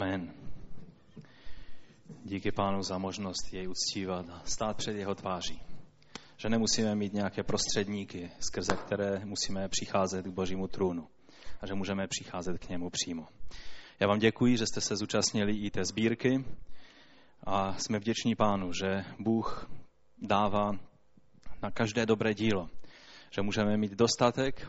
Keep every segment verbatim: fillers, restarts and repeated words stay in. Amen. Díky Pánu za možnost jej uctívat a stát před jeho tváří. Že nemusíme mít nějaké prostředníky, skrze které musíme přicházet k Božímu trůnu a že můžeme přicházet k němu přímo. Já vám děkuji, že jste se zúčastnili i té sbírky a jsme vděční Pánu, že Bůh dává na každé dobré dílo, že můžeme mít dostatek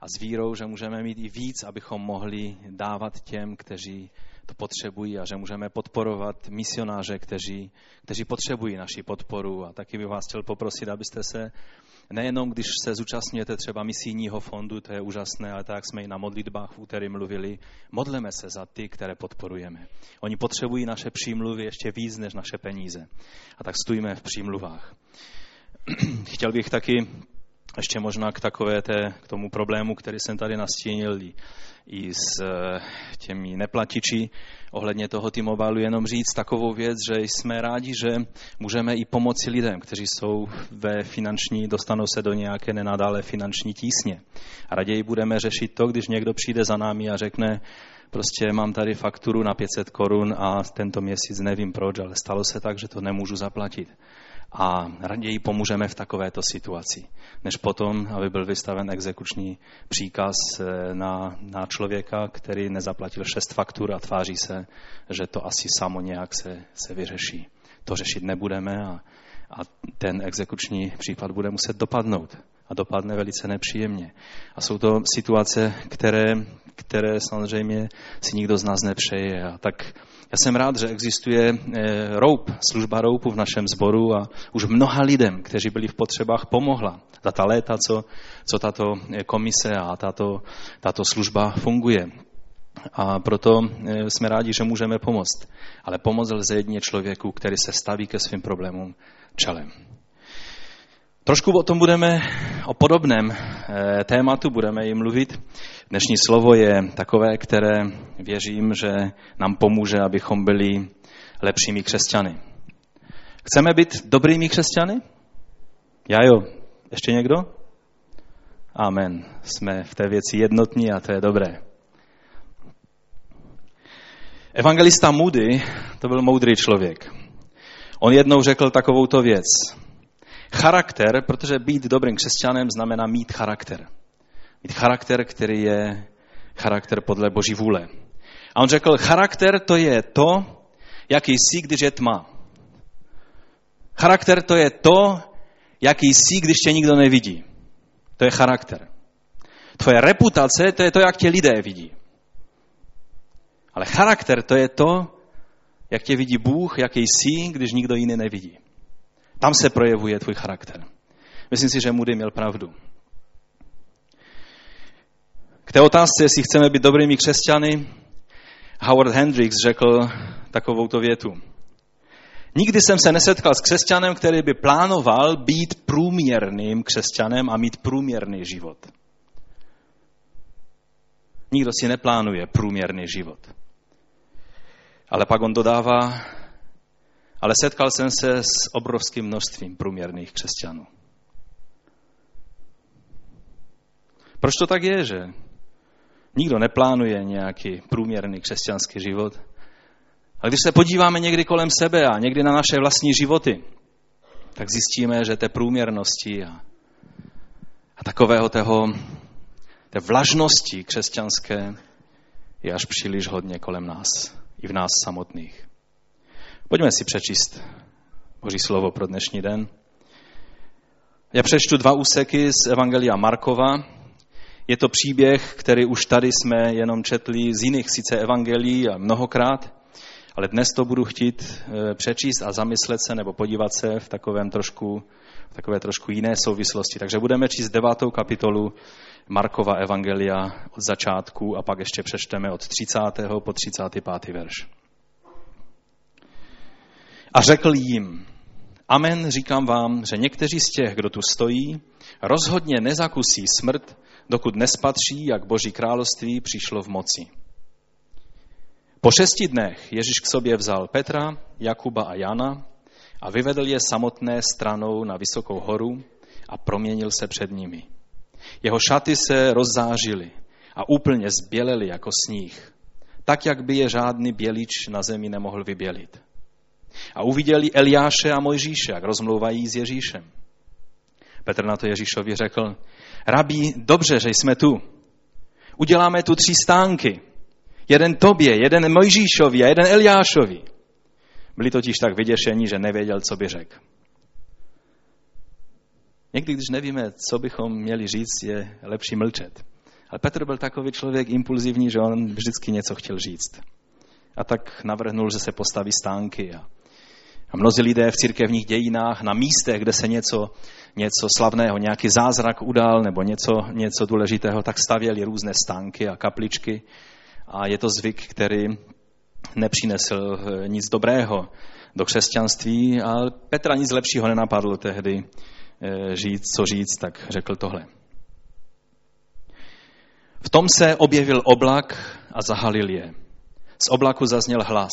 a s vírou, že můžeme mít i víc, abychom mohli dávat těm, kteří to potřebují a že můžeme podporovat misionáře, kteří, kteří potřebují naši podporu. A taky bych vás chtěl poprosit, abyste se nejenom, když se zúčastňujete třeba misijního fondu, to je úžasné, ale tak jsme i na modlitbách v úterý mluvili, modleme se za ty, které podporujeme. Oni potřebují naše přímluvy ještě víc než naše peníze. A tak stojíme v přímluvách. Chtěl bych taky ještě možná k takové té, k tomu problému, který jsem tady nastínil i s těmi neplatiči ohledně toho T-Mobilu, jenom říct takovou věc, že jsme rádi, že můžeme i pomoci lidem, kteří jsou ve finanční, dostanou se do nějaké nenadále finanční tísně. A raději budeme řešit to, když někdo přijde za námi a řekne, prostě mám tady fakturu na pět set korun a tento měsíc nevím proč, ale stalo se tak, že to nemůžu zaplatit. A raději pomůžeme v takovéto situaci, než potom, aby byl vystaven exekuční příkaz na, na člověka, který nezaplatil šest faktur a tváří se, že to asi samo nějak se, se vyřeší. To řešit nebudeme a, a ten exekuční případ bude muset dopadnout a dopadne velice nepříjemně. A jsou to situace, které, které samozřejmě si nikdo z nás nepřeje a tak. Já jsem rád, že existuje Roup, služba Roupu v našem sboru a už mnoha lidem, kteří byli v potřebách, pomohla za ta léta, co, co tato komise a tato, tato služba funguje. A proto jsme rádi, že můžeme pomoct. Ale pomoc lze jedině člověku, který se staví ke svým problémům čelem. Trošku o tom budeme, o podobném tématu budeme i mluvit. Dnešní slovo je takové, které věřím, že nám pomůže, abychom byli lepšími křesťany. Chceme být dobrými křesťany? Já jo. Ještě někdo? Amen. Jsme v té věci jednotní a to je dobré. Evangelista Moody, to byl moudrý člověk. On jednou řekl takovouto věc. Charakter, protože být dobrým křesťanem znamená mít charakter. Mít charakter, který je charakter podle Boží vůle. A on řekl, charakter to je to, jaký jsi, když je tma. Charakter to je to, jaký jsi, když tě nikdo nevidí. To je charakter. Tvoje reputace, to je to, jak tě lidé vidí. Ale charakter to je to, jak tě vidí Bůh, jaký jsi, když nikdo jiný nevidí. Tam se projevuje tvůj charakter. Myslím si, že Moody měl pravdu. K té otázce, jestli chceme být dobrými křesťany, Howard Hendricks řekl takovouto větu. Nikdy jsem se nesetkal s křesťanem, který by plánoval být průměrným křesťanem a mít průměrný život. Nikdo si neplánuje průměrný život. Ale pak on dodává, ale setkal jsem se s obrovským množstvím průměrných křesťanů. Proč to tak je, že nikdo neplánuje nějaký průměrný křesťanský život? Ale když se podíváme někdy kolem sebe a někdy na naše vlastní životy, tak zjistíme, že té průměrnosti a, a takového tého, té vlažnosti křesťanské je až příliš hodně kolem nás, i v nás samotných. Pojďme si přečíst Boží slovo pro dnešní den. Já přečtu dva úseky z Evangelia Markova. Je to příběh, který už tady jsme jenom četli z jiných sice evangelií a mnohokrát, ale dnes to budu chtít přečíst a zamyslet se nebo podívat se v takovém trošku, v takové trošku jiné souvislosti. Takže budeme číst devátou kapitolu Markova Evangelia od začátku a pak ještě přečteme od třicátého po třicátý pátý verš. A řekl jim, amen, říkám vám, že někteří z těch, kdo tu stojí, rozhodně nezakusí smrt, dokud nespatří, jak Boží království přišlo v moci. Po šesti dnech Ježíš k sobě vzal Petra, Jakuba a Jana a vyvedl je samotné stranou na vysokou horu a proměnil se před nimi. Jeho šaty se rozzářily a úplně zbělely jako sníh. tak jak by je žádný bělič na zemi nemohl vybělit. A uviděli Eliáše a Mojžíše, jak rozmlouvají s Ježíšem. Petr na to Ježíšovi řekl, rabí, dobře, že jsme tu. Uděláme tu tři stánky. Jeden tobě, jeden Mojžíšovi a jeden Eliášovi. Byli totiž tak vyděšení, že nevěděl, co by řekl. Někdy, když nevíme, co bychom měli říct, je lepší mlčet. Ale Petr byl takový člověk impulzivní, že on vždycky něco chtěl říct. A tak navrhnul, že se postaví stánky. A mnozí lidé v církevních dějinách, na místech, kde se něco, něco slavného, nějaký zázrak udal nebo něco, něco důležitého, tak stavěli různé stánky a kapličky. A je to zvyk, který nepřinesl nic dobrého do křesťanství. A Petra nic lepšího nenapadlo tehdy říct, co říct, tak řekl tohle. V tom se objevil oblak a zahalil je. Z oblaku zazněl hlas.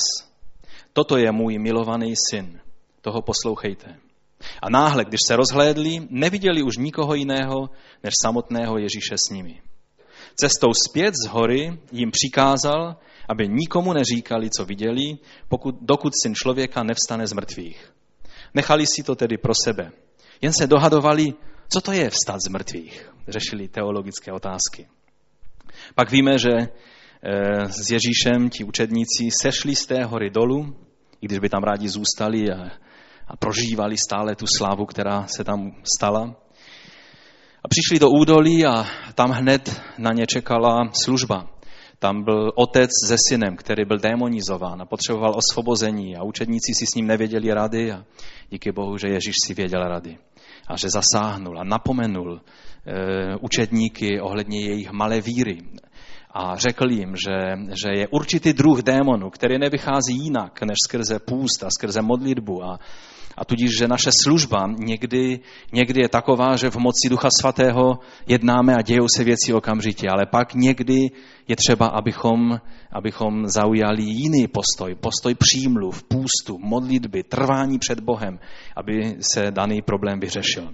Toto je můj milovaný syn, toho poslouchejte. A náhle, když se rozhlédli, neviděli už nikoho jiného, než samotného Ježíše s nimi. Cestou zpět z hory jim přikázal, aby nikomu neříkali, co viděli, pokud, dokud syn člověka nevstane z mrtvých. Nechali si to tedy pro sebe. Jen se dohadovali, co to je vstát z mrtvých. Řešili teologické otázky. Pak víme, že s Ježíšem ti učedníci sešli z té hory dolů, i když by tam rádi zůstali a, a prožívali stále tu slávu, která se tam stala. A přišli do údolí a tam hned na ně čekala služba. Tam byl otec se synem, který byl démonizován a potřeboval osvobození a učedníci si s ním nevěděli rady a díky Bohu, že Ježíš si věděl rady a že zasáhnul a napomenul e, učedníky ohledně jejich malé víry. A řekl jim, že, že je určitý druh démonů, který nevychází jinak než skrze půst a skrze modlitbu. A, a tudíž, že naše služba někdy, někdy je taková, že v moci Ducha Svatého jednáme a dějou se věci okamžitě. Ale pak někdy je třeba, abychom, abychom zaujali jiný postoj. Postoj přímluv, půstu, modlitby, trvání před Bohem, aby se daný problém vyřešil.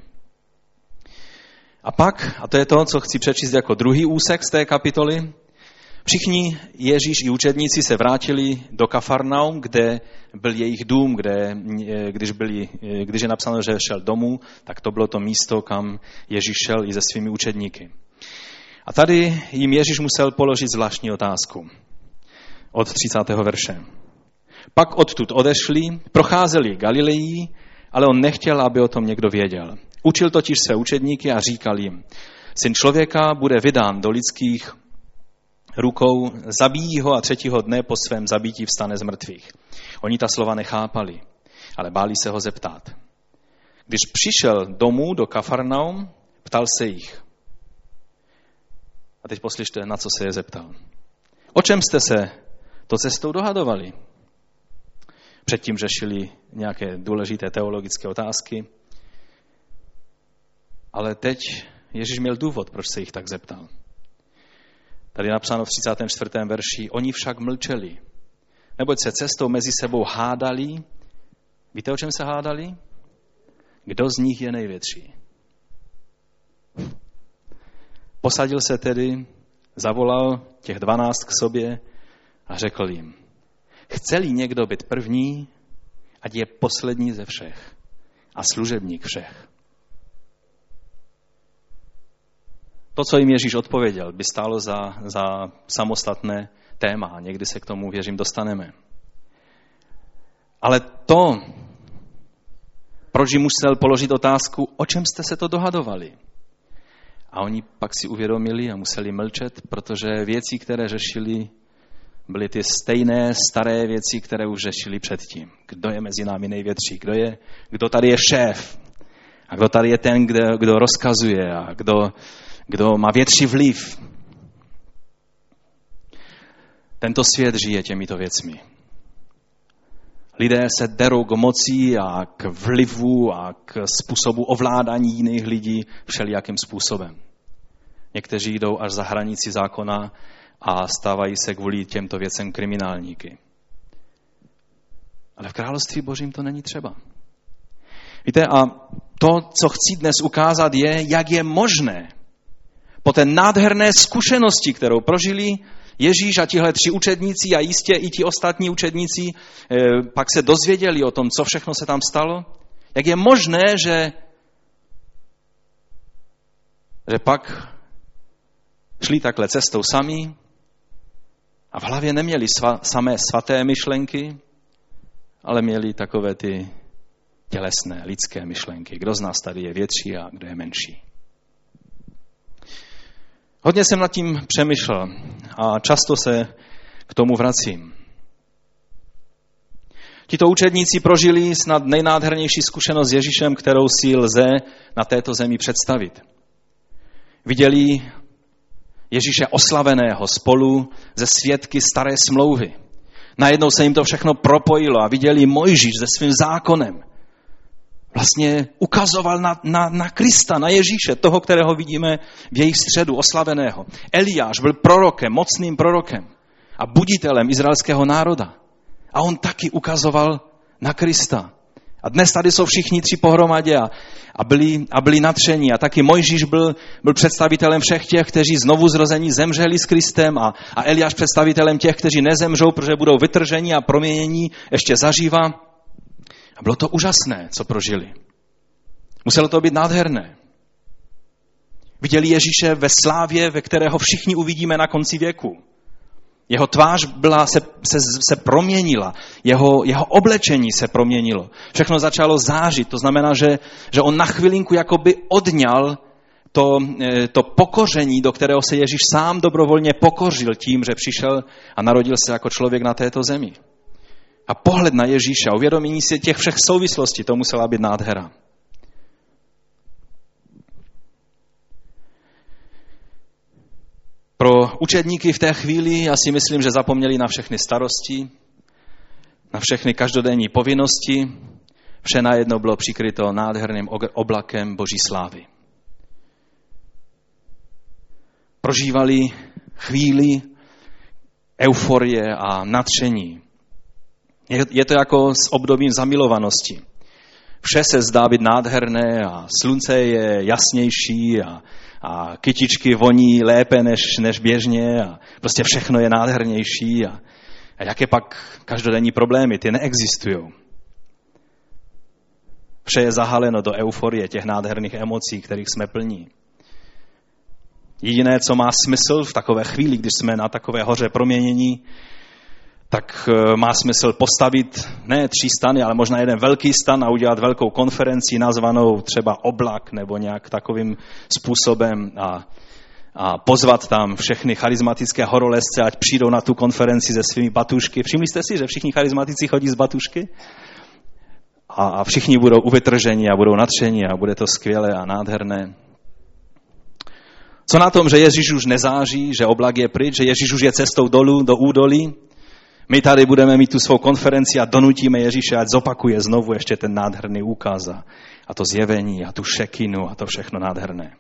A pak, a to je to, co chci přečíst jako druhý úsek z té kapitoly, všichni Ježíš i učedníci se vrátili do Kafarnaum, kde byl jejich dům, kde, když, byli, když je napsáno, že šel domů, tak to bylo to místo, kam Ježíš šel i se svými učedníky. A tady jim Ježíš musel položit zvláštní otázku od třicátého verše. Pak odtud odešli, procházeli Galileji, ale on nechtěl, aby o tom někdo věděl. Učil totiž své učedníky a říkal jim, syn člověka bude vydán do lidských rukou, zabijí ho a třetího dne po svém zabití vstane z mrtvých. Oni ta slova nechápali, ale báli se ho zeptat. Když přišel domů do Kafarnaum, ptal se jich. A teď poslyšte, na co se je zeptal. O čem jste se to cestou dohadovali? Předtím řešili nějaké důležité teologické otázky. Ale teď Ježíš měl důvod, proč se jich tak zeptal. Tady je napsáno v třicátém čtvrtém verši, oni však mlčeli, neboť se cestou mezi sebou hádali. Víte, o čem se hádali? Kdo z nich je největší? Posadil se tedy, zavolal těch dvanáct k sobě a řekl jim, chce-li někdo být první, ať je poslední ze všech a služebník všech. To, co jim Ježíš odpověděl, by stálo za, za samostatné téma a někdy se k tomu, věřím, dostaneme. Ale to, proč jim musel položit otázku, o čem jste se to dohadovali? A oni pak si uvědomili a museli mlčet, protože věci, které řešili, byly ty stejné staré věci, které už řešili předtím. Kdo je mezi námi největší? Kdo je, kdo tady je šéf? A kdo tady je ten, kdo, kdo rozkazuje? A kdo... Kdo má větší vliv? Tento svět žije těmito věcmi. Lidé se derou k moci a k vlivu a k způsobu ovládání jiných lidí všelijakým způsobem. Někteří jdou až za hranici zákona a stávají se kvůli těmto věcem kriminálníky. Ale v království Božím to není třeba. Víte, a to, co chci dnes ukázat, je, jak je možné po té nádherné zkušenosti, kterou prožili, Ježíš a tihle tři učedníci a jistě i ti ostatní učedníci pak se dozvěděli o tom, co všechno se tam stalo. Jak je možné, že, že pak šli takhle cestou sami a v hlavě neměli sva, samé svaté myšlenky, ale měli takové ty tělesné, lidské myšlenky. Kdo z nás tady je větší a kdo je menší. Hodně jsem nad tím přemýšlel a často se k tomu vracím. Tito učedníci prožili snad nejnádhernější zkušenost s Ježíšem, kterou si lze na této zemi představit. Viděli Ježíše oslaveného spolu se svědky staré smlouvy. Najednou se jim to všechno propojilo a viděli Mojžíš se svým zákonem. Vlastně ukazoval na, na, na Krista, na Ježíše, toho, kterého vidíme v jejich středu, oslaveného. Eliáš byl prorokem, mocným prorokem a buditelem izraelského národa. A on taky ukazoval na Krista. A dnes tady jsou všichni tři pohromadě a, a, byli, a byli natření. A taky Mojžíš byl, byl představitelem všech těch, kteří znovu zrození zemřeli s Kristem a, a Eliáš představitelem těch, kteří nezemřou, protože budou vytrženi a proměnění ještě zaživa. A bylo to úžasné, co prožili. Muselo to být nádherné. Viděli Ježíše ve slávě, ve kterého všichni uvidíme na konci věku. Jeho tvář byla, se, se, se proměnila, jeho, jeho oblečení se proměnilo. Všechno začalo zářit, to znamená, že, že on na chvilinku jakoby odňal to, to pokoření, do kterého se Ježíš sám dobrovolně pokořil tím, že přišel a narodil se jako člověk na této zemi. A pohled na Ježíše a uvědomění si těch všech souvislostí, to musela být nádhera. Pro učedníky v té chvíli, já si myslím, že zapomněli na všechny starosti, na všechny každodenní povinnosti. Vše najednou bylo přikryto nádherným oblakem Boží slávy. Prožívali chvíli euforie a nadšení. Je to jako s obdobím zamilovanosti. Vše se zdá být nádherné a slunce je jasnější a, a kytičky voní lépe než, než běžně a prostě všechno je nádhernější a, a jaké pak každodenní problémy, ty neexistují. Vše je zahaleno do euforie těch nádherných emocí, kterých jsme plní. Jediné, co má smysl v takové chvíli, když jsme na takové hoře proměnění, tak má smysl postavit ne tři stany, ale možná jeden velký stan a udělat velkou konferenci nazvanou třeba Oblak nebo nějak takovým způsobem a, a pozvat tam všechny charizmatické horolezce, ať přijdou na tu konferenci se svými batušky. Všimli jste si, že všichni charizmatici chodí z batušky? A, a všichni budou uvytrženi a budou nadšení a bude to skvělé a nádherné. Co na tom, že Ježíš už nezáří, že oblak je pryč, že Ježíš už je cestou dolů do údolí? My tady budeme mít tu svou konferenci a donutíme Ježíše, ať zopakuje znovu ještě ten nádherný úkaz a to zjevení a tu šekinu a to všechno nádherné.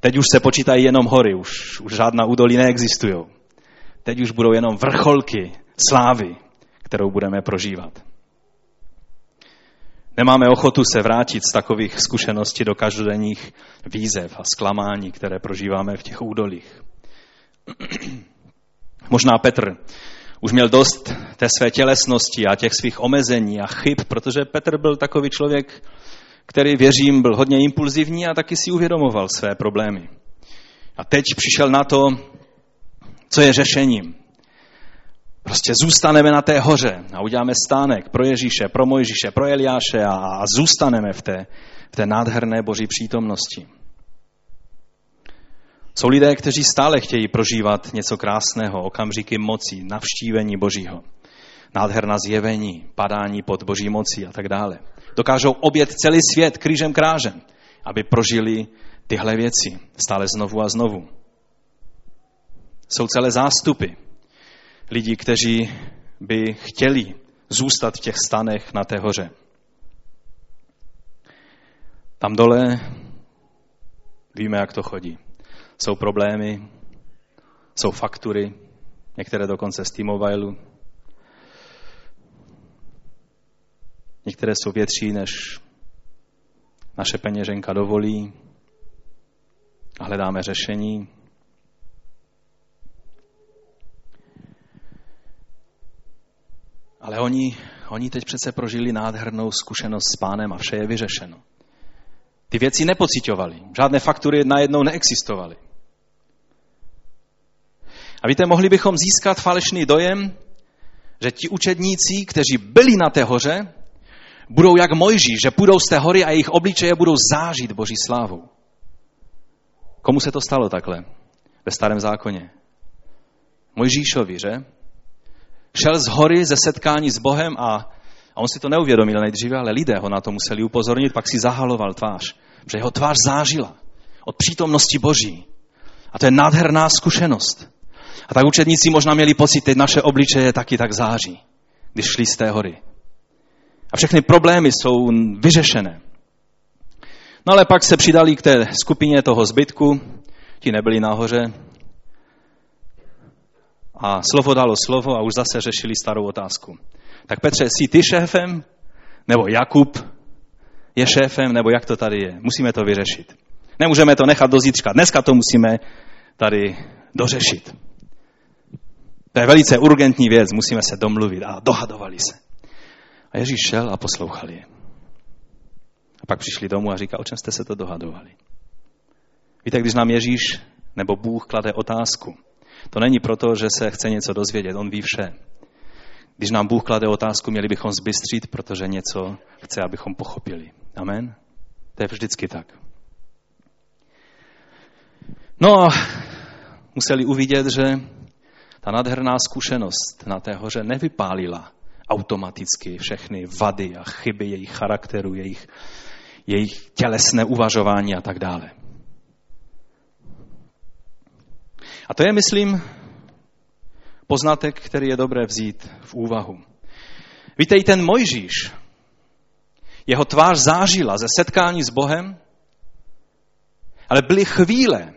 Teď už se počítají jenom hory, už, už žádná údolí neexistují. Teď už budou jenom vrcholky slávy, kterou budeme prožívat. Nemáme ochotu se vrátit z takových zkušeností do každodenních výzev a zklamání, které prožíváme v těch údolích. Možná Petr už měl dost té své tělesnosti a těch svých omezení a chyb, protože Petr byl takový člověk, který, věřím, byl hodně impulzivní a taky si uvědomoval své problémy. A teď přišel na to, co je řešením. Prostě zůstaneme na té hoře a uděláme stánek pro Ježíše, pro Mojžíše, pro Eliáše a, a zůstaneme v té, v té nádherné Boží přítomnosti. Jsou lidé, kteří stále chtějí prožívat něco krásného, okamžiky moci, navštívení Božího, nádherná zjevení, padání pod Boží mocí a tak dále. Dokážou obět celý svět křížem krážem, aby prožili tyhle věci stále znovu a znovu. Jsou celé zástupy lidí, kteří by chtěli zůstat v těch stanech na té hoře. Tam dole víme, jak to chodí. Jsou problémy, jsou faktury, některé dokonce z T-Mobileu. Některé jsou větší, než naše peněženka dovolí. Hledáme řešení. Ale oni, oni teď přece prožili nádhernou zkušenost s Pánem a vše je vyřešeno. Ty věci nepociťovali. Žádné faktury najednou neexistovaly. A víte, mohli bychom získat falešný dojem, že ti učedníci, kteří byli na té hoře, budou jak Mojžíš, že půjdou z té hory a jejich obličeje budou zářit Boží slávou. Komu se to stalo takhle ve Starém zákoně? Mojžíšovi, že? Šel z hory ze setkání s Bohem a, a on si to neuvědomil nejdříve, ale lidé ho na to museli upozornit, pak si zahaloval tvář, protože jeho tvář zářila od přítomnosti Boží. A to je nádherná zkušenost. A tak učedníci možná měli pocit, teď naše obličeje taky tak září, když šli z té hory. A všechny problémy jsou vyřešené. No ale pak se přidali k té skupině toho zbytku, ti nebyli nahoře. A slovo dalo slovo a už zase řešili starou otázku. Tak Petře, jsi ty šéfem? Nebo Jakub je šéfem? Nebo jak to tady je? Musíme to vyřešit. Nemůžeme to nechat do zítřka. Dneska to musíme tady dořešit. To je velice urgentní věc, musíme se domluvit. A dohadovali se. A Ježíš šel a poslouchal je. A pak přišli domů a říká, o čem jste se to dohadovali? Víte, když nám Ježíš nebo Bůh klade otázku, to není proto, že se chce něco dozvědět, on ví vše. Když nám Bůh klade otázku, měli bychom zbystřit, protože něco chce, abychom pochopili. Amen? To je vždycky tak. No a museli uvidět, že ta nádherná zkušenost na té hoře nevypálila automaticky všechny vady a chyby jejich charakteru, jejich, jejich tělesné uvažování a tak dále. A to je, myslím, poznatek, který je dobré vzít v úvahu. Víte, i ten Mojžíš, jeho tvář zářila ze setkání s Bohem, ale byly chvíle,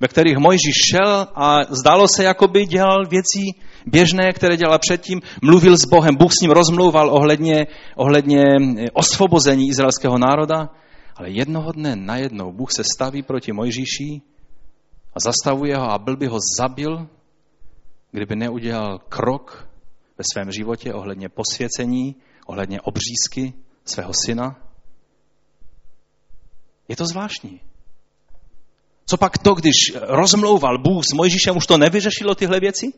ve kterých Mojžíš šel a zdálo se, jako by dělal věci běžné, které dělal předtím, mluvil s Bohem, Bůh s ním rozmlouval ohledně, ohledně osvobození izraelského národa, ale jednoho dne najednou Bůh se staví proti Mojžíši a zastavuje ho a byl by ho zabil, kdyby neudělal krok ve svém životě ohledně posvěcení, ohledně obřízky svého syna. Je to zvláštní. Copak to, když rozmlouval Bůh s Mojžíšem, už to nevyřešilo tyhle věci?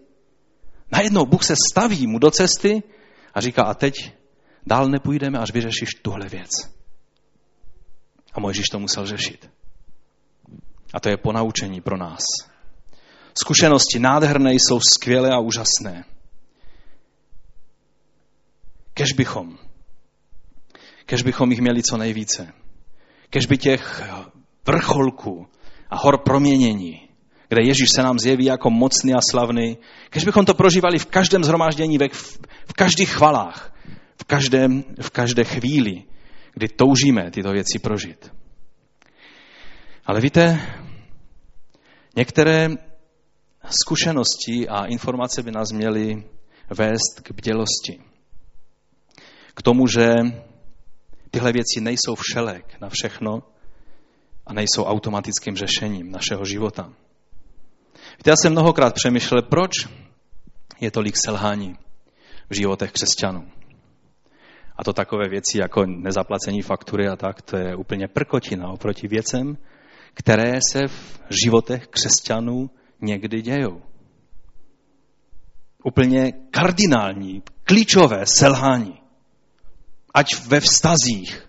Najednou Bůh se staví mu do cesty a říká, a teď dál nepůjdeme, až vyřešíš tuhle věc. A Mojžíš to musel řešit. A to je ponaučení pro nás. Zkušenosti nádherné jsou skvělé a úžasné. Kež bychom, kež bychom jich měli co nejvíce. Kež by těch vrcholků a hor proměnění, kde Ježíš se nám zjeví jako mocný a slavný, kež bychom to prožívali v každém zhromáždění, v, v každých chvalách, v, každém, v každé chvíli, kdy toužíme tyto věci prožít. Ale víte, některé zkušenosti a informace by nás měly vést k bdělosti. K tomu, že tyhle věci nejsou všelek na všechno a nejsou automatickým řešením našeho života. Víte, já jsem mnohokrát přemýšlel, proč je tolik selhání v životech křesťanů. A to takové věci jako nezaplacení faktury a tak, to je úplně prkotina oproti věcem, které se v životech křesťanů někdy dějou. Úplně kardinální, klíčové selhání. Ať ve vztazích,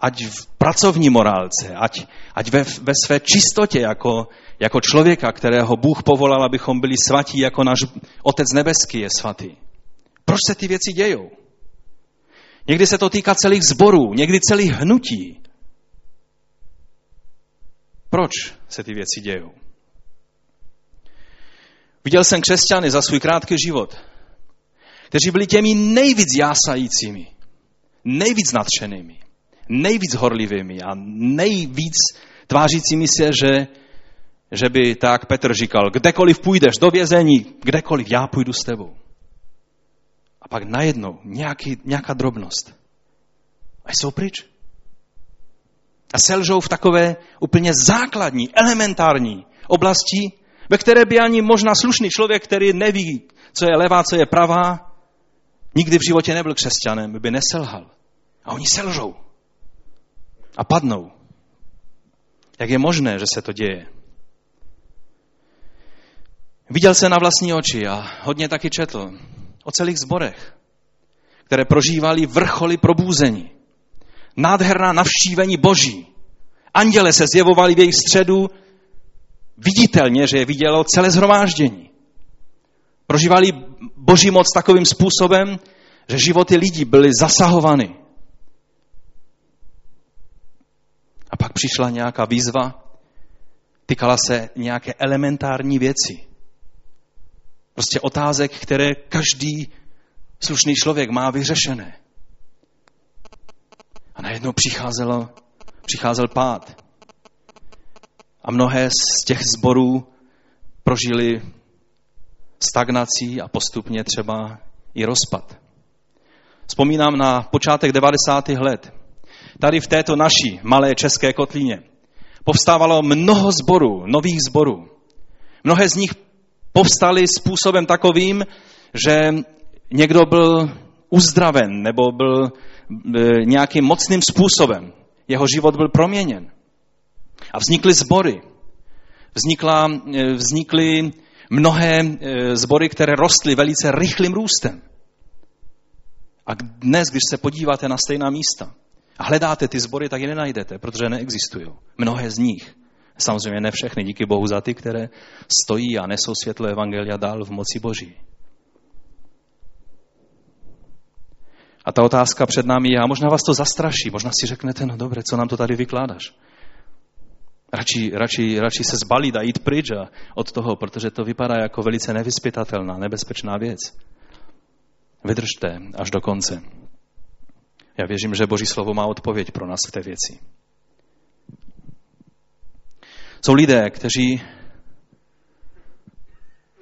ať v pracovní morálce, ať, ať ve, ve své čistotě jako, jako člověka, kterého Bůh povolal, abychom byli svatí, jako náš Otec nebeský je svatý. Proč se ty věci dějou? Někdy se to týká celých sborů, někdy celých hnutí. Proč se ty věci dějou? Viděl jsem křesťany za svůj krátký život, kteří byli těmi nejvíc jásajícími, nejvíc nadšenými, nejvíc horlivými a nejvíc tvářícími se, že, že by tak Petr říkal, kdekoliv půjdeš do vězení, kdekoliv, já půjdu s tebou. A pak najednou nějaký, nějaká drobnost. A jsou pryč. A selžou v takové úplně základní, elementární oblasti, ve které by ani možná slušný člověk, který neví, co je levá, co je pravá, nikdy v životě nebyl křesťanem, by neselhal. A oni selžou. A padnou. Jak je možné, že se to děje? Viděl se na vlastní oči a hodně taky četl o celých sborech, které prožívali vrcholy probůzení. Nádherná navštívení Boží. Anděle se zjevovali v jejich středu viditelně, že je vidělo celé shromáždění. Prožívali Boží moc takovým způsobem, že životy lidí byly zasahovány. A pak přišla nějaká výzva, týkala se nějaké elementární věci. Prostě otázek, které každý slušný člověk má vyřešené. A najednou přicházelo, přicházel pád. A mnohé z těch sborů prožili stagnací a postupně třeba i rozpad. Vzpomínám na počátek devadesátých let. Tady v této naší malé české kotlině povstávalo mnoho sborů, nových sborů. Mnohé z nich povstaly způsobem takovým, že někdo byl uzdraven nebo byl nějakým mocným způsobem. Jeho život byl proměněn. A vznikly sbory. Vznikla, vznikly mnohé sbory, které rostly velice rychlým růstem. A dnes, když se podíváte na stejná místa a hledáte ty sbory, tak je nenajdete, protože neexistují. Mnohé z nich. Samozřejmě ne všechny, díky Bohu za ty, které stojí a nesou světlo evangelia dál v moci Boží. A ta otázka před námi je, a možná vás to zastraší, možná si řeknete, no dobré, co nám to tady vykládáš? Radši, radši, radši se zbalit a jít pryč a od toho, protože to vypadá jako velice nevyspytatelná, nebezpečná věc. Vydržte až do konce. Já věřím, že Boží slovo má odpověď pro nás v té věci. Jsou lidé, kteří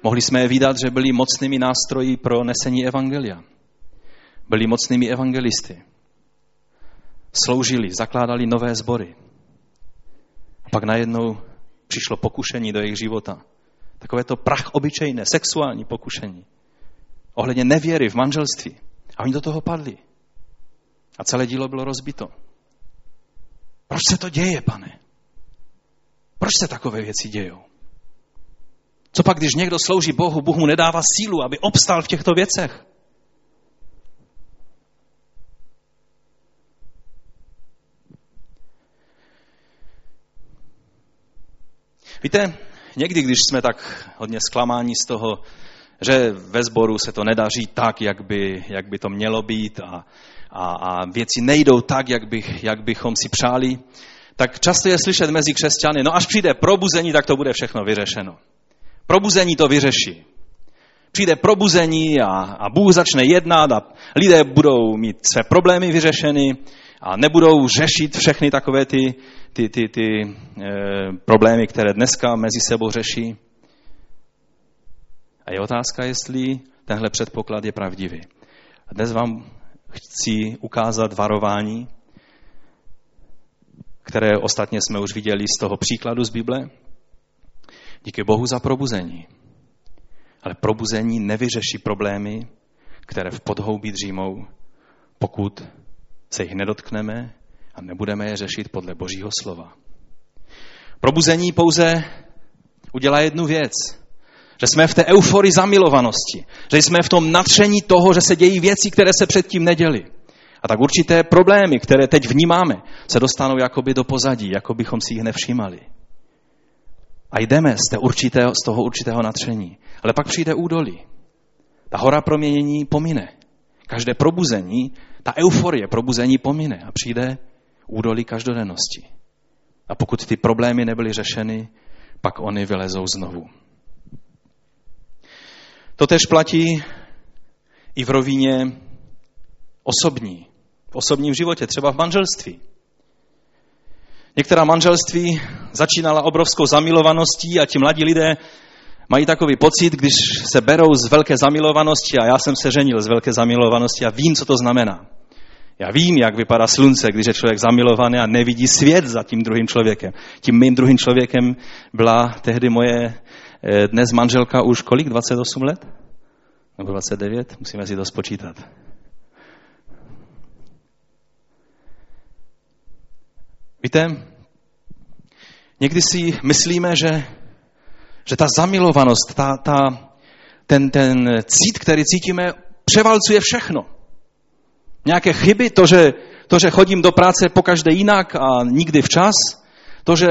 mohli jsme je vidět, že byli mocnými nástroji pro nesení evangelia. Byli mocnými evangelisty. Sloužili, zakládali nové sbory. A pak najednou přišlo pokušení do jejich života. Takové to prach obyčejné, sexuální pokušení. Ohledně nevěry v manželství. A oni do toho padli. A celé dílo bylo rozbito. Proč se to děje, pane? Proč se takové věci dějou? Co pak, když někdo slouží Bohu, Bůh mu nedává sílu, aby obstál v těchto věcech? Víte, někdy, když jsme tak hodně zklamáni z toho, že ve sboru se to nedaří tak, jak by, jak by to mělo být a, a, a věci nejdou tak, jak, bych, jak bychom si přáli, tak často je slyšet mezi křesťany, no až přijde probuzení, tak to bude všechno vyřešeno. Probuzení to vyřeší. Přijde probuzení a, a Bůh začne jednat a lidé budou mít své problémy vyřešeny a nebudou řešit všechny takové ty, ty, ty, ty e, problémy, které dneska mezi sebou řeší. A je otázka, jestli tenhle předpoklad je pravdivý. A dnes vám chci ukázat varování, které ostatně jsme už viděli z toho příkladu z Bible. Díky Bohu za probuzení. Ale probuzení nevyřeší problémy, které v podhoubí dřímou, pokud se jich nedotkneme a nebudeme je řešit podle Božího slova. Probuzení pouze udělá jednu věc. Že jsme v té euforii zamilovanosti. Že jsme v tom natření toho, že se dějí věci, které se předtím neděly. A tak určité problémy, které teď vnímáme, se dostanou jakoby do pozadí, jako bychom si jich nevšímali. A jdeme z, té určitého, z toho určitého natření. Ale pak přijde údolí. Ta hora proměnění pomine. Každé probuzení, ta euforie probuzení pomine a přijde údolí každodennosti. A pokud ty problémy nebyly řešeny, pak oni vylezou znovu. Totéž platí i v rovině osobní. V osobním životě, třeba v manželství. Některá manželství začínala obrovskou zamilovaností a ti mladí lidé mají takový pocit, když se berou z velké zamilovanosti, a já jsem se ženil z velké zamilovanosti a vím, co to znamená. Já vím, jak vypadá slunce, když je člověk zamilovaný a nevidí svět za tím druhým člověkem. Tím mým druhým člověkem byla tehdy moje dnes manželka už kolik? dvacet osm let? Nebo dvacet devět? Musíme si to spočítat. Víte, někdy si myslíme, že, že ta zamilovanost, ta, ta, ten, ten cít, který cítíme, převalcuje všechno. Nějaké chyby, to že, to, že chodím do práce pokaždé jinak a nikdy včas, to, že,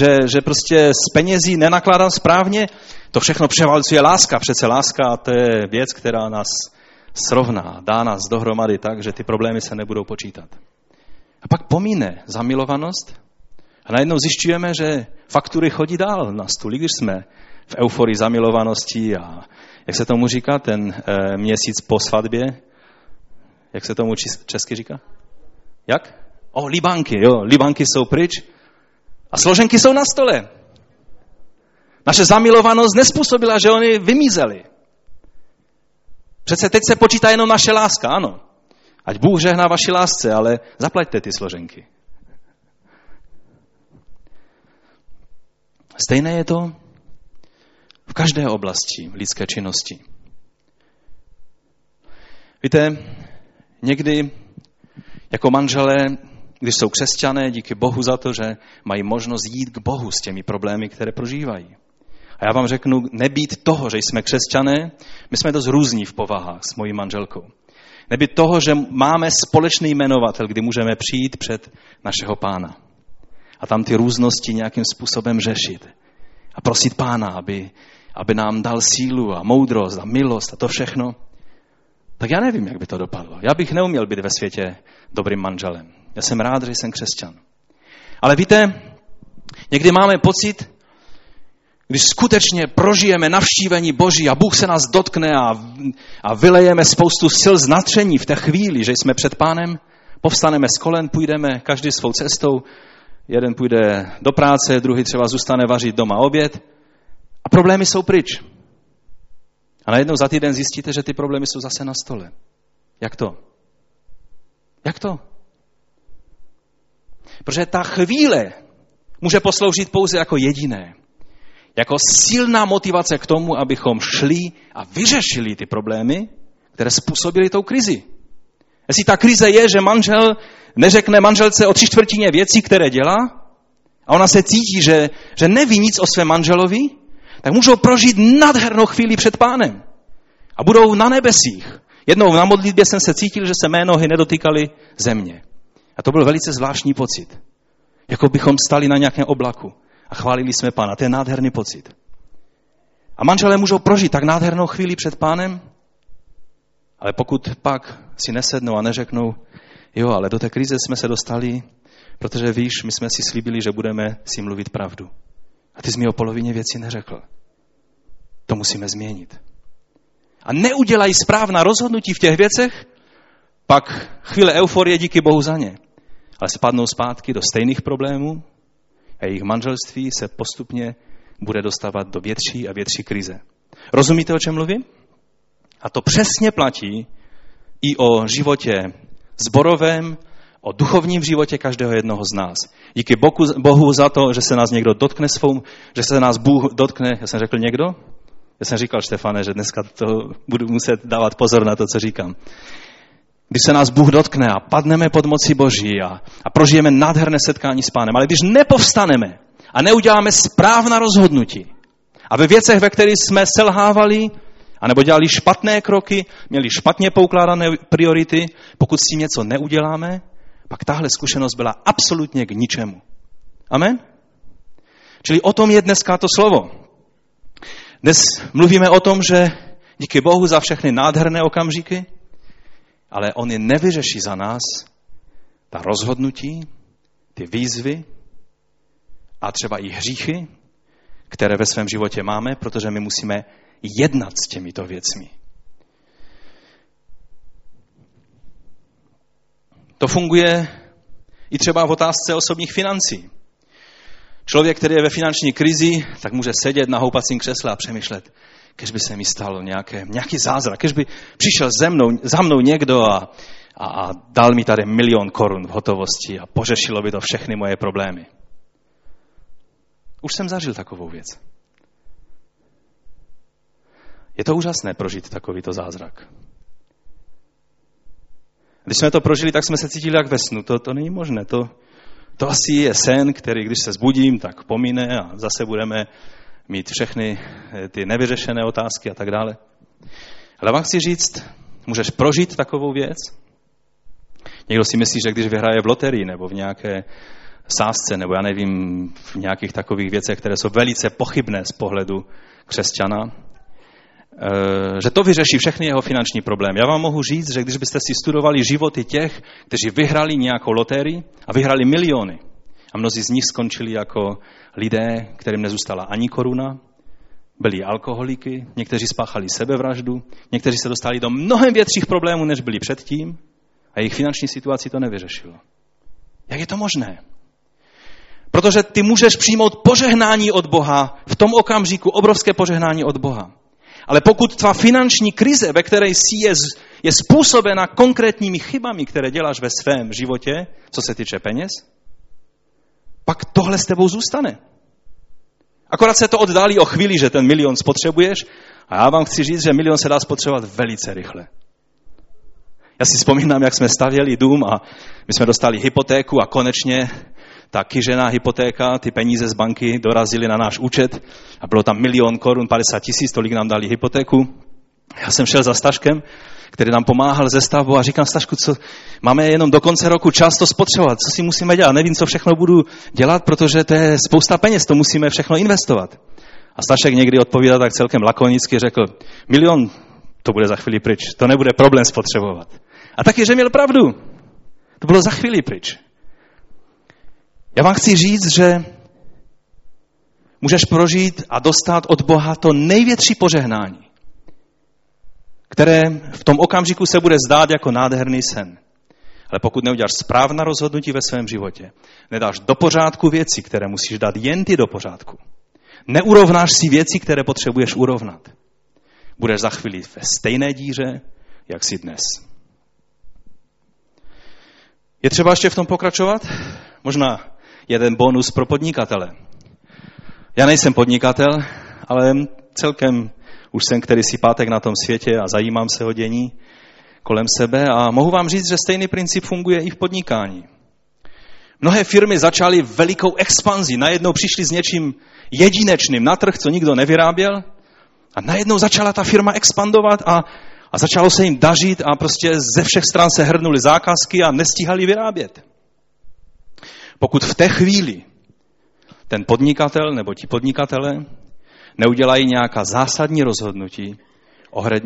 že, že prostě s penězí nenakládám správně, to všechno převalcuje láska. Přece láska, to je věc, která nás srovná, dá nás dohromady tak, že ty problémy se nebudou počítat. A pak pomíne zamilovanost a najednou zjišťujeme, že faktury chodí dál na stůli, když jsme v euforii zamilovanosti a jak se tomu říká ten e, měsíc po svatbě? Jak se tomu čes, česky říká? Jak? O, libánky, jo, libánky jsou pryč a složenky jsou na stole. Naše zamilovanost nespůsobila, že oni vymizeli. Přece teď se počítá jenom naše láska, ano. Ať Bůh žehná vaši lásce, ale zaplaťte ty složenky. Stejné je to v každé oblasti lidské činnosti. Víte, někdy jako manželé, když jsou křesťané, díky Bohu za to, že mají možnost jít k Bohu s těmi problémy, které prožívají. A já vám řeknu, nebýt toho, že jsme křesťané, my jsme dost různí v povahách s mojí manželkou. Nebýt toho, že máme společný jmenovatel, kdy můžeme přijít před našeho Pána. A tam ty různosti nějakým způsobem řešit. A prosit Pána, aby, aby nám dal sílu a moudrost a milost a to všechno. Tak já nevím, jak by to dopadlo. Já bych neuměl být ve světě dobrým manželem. Já jsem rád, že jsem křesťan. Ale víte, někdy máme pocit, když skutečně prožijeme navštívení Boží a Bůh se nás dotkne a, a vylejeme spoustu sil z natření v té chvíli, že jsme před Pánem, povstaneme z kolen, půjdeme každý svou cestou, jeden půjde do práce, druhý třeba zůstane vařit doma oběd a problémy jsou pryč. A najednou za týden zjistíte, že ty problémy jsou zase na stole. Jak to? Jak to? Protože ta chvíle může posloužit pouze jako jediné. Jako silná motivace k tomu, abychom šli a vyřešili ty problémy, které způsobily tou krizi. Jestli ta krize je, že manžel neřekne manželce o tři čtvrtině věcí, které dělá, a ona se cítí, že, že neví nic o svém manželovi, tak můžou prožít nádhernou chvíli před Pánem. A budou na nebesích. Jednou na modlitbě jsem se cítil, že se mé nohy nedotýkaly země. A to byl velice zvláštní pocit. Jako bychom stali na nějakém oblaku. A chválili jsme Pána. To je nádherný pocit. A manželé můžou prožít tak nádhernou chvíli před Pánem, ale pokud pak si nesednou a neřeknou, jo, ale do té krize jsme se dostali, protože víš, my jsme si slíbili, že budeme si mluvit pravdu. A ty jsi mi o polovině věcí neřekl. To musíme změnit. A neudělají správná rozhodnutí v těch věcech, pak chvíle euforie díky Bohu za ně. Ale spadnou zpátky do stejných problémů, a jejich manželství se postupně bude dostávat do větší a větší krize. Rozumíte, o čem mluvím? A to přesně platí i o životě zborovém, o duchovním životě každého jednoho z nás. Díky Bohu za to, že se nás někdo dotkne svou, že se nás Bůh dotkne, já jsem řekl někdo? Já jsem říkal, Štefane, že dneska to budu muset dávat pozor na to, co říkám. Když se nás Bůh dotkne a padneme pod mocí Boží a, a prožijeme nádherné setkání s Pánem, ale když nepovstaneme a neuděláme správná rozhodnutí a ve věcech, ve kterých jsme selhávali anebo dělali špatné kroky, měli špatně poukládané priority, pokud si něco neuděláme, pak tahle zkušenost byla absolutně k ničemu. Amen? Čili o tom je dneska to slovo. Dnes mluvíme o tom, že díky Bohu za všechny nádherné okamžiky, ale on je nevyřeší za nás, ta rozhodnutí, ty výzvy a třeba i hříchy, které ve svém životě máme, protože my musíme jednat s těmito věcmi. To funguje i třeba v otázce osobních financí. Člověk, který je ve finanční krizi, tak může sedět na houpacím křesle a přemýšlet, kež by se mi stalo nějaké, nějaký zázrak, kež by přišel ze mnou, za mnou někdo a, a, a dal mi tady milion korun v hotovosti a pořešilo by to všechny moje problémy. Už jsem zažil takovou věc. Je to úžasné prožít takovýto zázrak. Když jsme to prožili, tak jsme se cítili jak ve snu. To, to není možné, to, To asi je sen, který, když se zbudím, tak pomine a zase budeme mít všechny ty nevyřešené otázky a tak dále. Ale vám chci říct, můžeš prožít takovou věc? Někdo si myslí, že když vyhraje v loterii nebo v nějaké sázce, nebo já nevím, v nějakých takových věcech, které jsou velice pochybné z pohledu křesťana, že to vyřeší všechny jeho finanční problémy. Já vám mohu říct, že když byste si studovali životy těch, kteří vyhrali nějakou loterii a vyhrali miliony, a mnozí z nich skončili jako lidé, kterým nezůstala ani koruna, byli alkoholiky, někteří spáchali sebevraždu, někteří se dostali do mnohem větších problémů, než byli předtím, a jejich finanční situaci to nevyřešilo. Jak je to možné? Protože ty můžeš přijmout požehnání od Boha, v tom okamžiku obrovské požehnání od Boha. Ale pokud tvá finanční krize, ve které jsi, je, je způsobena konkrétními chybami, které děláš ve svém životě, co se týče peněz, pak tohle s tebou zůstane. Akorát se to oddálí o chvíli, že ten milion spotřebuješ, a já vám chci říct, že milion se dá spotřebovat velice rychle. Já si vzpomínám, jak jsme stavěli dům a my jsme dostali hypotéku a konečně ta kýžená hypotéka, ty peníze z banky dorazily na náš účet a bylo tam milion korun, padesát tisíc, tolik nám dali hypotéku. Já jsem šel za Staškem, který nám pomáhal ze stavbou, a říkám: Stašku, co, máme jenom do konce roku čas to spotřebovat, co si musíme dělat, nevím, co všechno budu dělat, protože to je spousta peněz, to musíme všechno investovat. A Stašek někdy odpovídal tak celkem lakonicky, řekl: milion, to bude za chvíli pryč, to nebude problém spotřebovat. A taky, že měl pravdu, to bylo za chvíli pryč. Já vám chci říct, že můžeš prožít a dostat od Boha to největší požehnání, které v tom okamžiku se bude zdát jako nádherný sen. Ale pokud neuděláš správná rozhodnutí ve svém životě, nedáš do pořádku věci, které musíš dát jen ty do pořádku, neurovnáš si věci, které potřebuješ urovnat, budeš za chvíli ve stejné díře, jak jsi dnes. Je třeba ještě v tom pokračovat? Možná jeden bonus pro podnikatele. Já nejsem podnikatel, ale celkem už jsem kterýsi pátek na tom světě a zajímám se o dění kolem sebe a mohu vám říct, že stejný princip funguje i v podnikání. Mnohé firmy začaly velikou expanzí, najednou přišli s něčím jedinečným na trh, co nikdo nevyráběl, a najednou začala ta firma expandovat a, a začalo se jim dařit a prostě ze všech stran se hrnuly zákazky a nestíhali vyrábět. Pokud v té chvíli ten podnikatel nebo ti podnikatelé neudělají nějaká zásadní rozhodnutí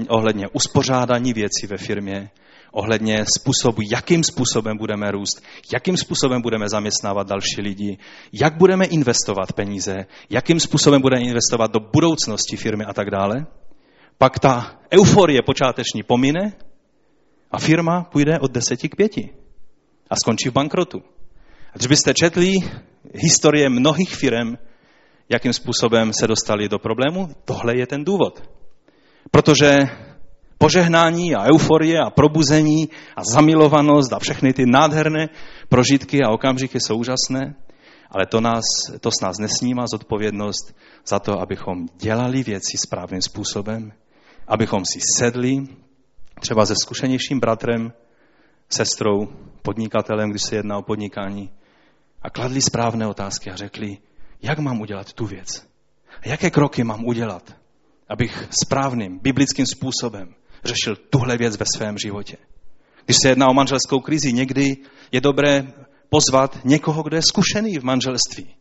ohledně uspořádání věcí ve firmě, ohledně způsobu, jakým způsobem budeme růst, jakým způsobem budeme zaměstnávat další lidi, jak budeme investovat peníze, jakým způsobem budeme investovat do budoucnosti firmy a tak dále, pak ta euforie počáteční pomine a firma půjde od deseti k pěti a skončí v bankrotu. A když byste četli historie mnohých firem, jakým způsobem se dostali do problému, tohle je ten důvod. Protože požehnání a euforie a probuzení a zamilovanost a všechny ty nádherné prožitky a okamžiky jsou úžasné, ale to, nás, to s nás nesnímá zodpovědnost za to, abychom dělali věci správným způsobem, abychom si sedli třeba se zkušenějším bratrem, sestrou, podnikatelem, když se jedná o podnikání, a kladli správné otázky a řekli, jak mám udělat tu věc? A jaké kroky mám udělat, abych správným, biblickým způsobem řešil tuhle věc ve svém životě? Když se jedná o manželskou krizi, někdy je dobré pozvat někoho, kdo je zkušený v manželství.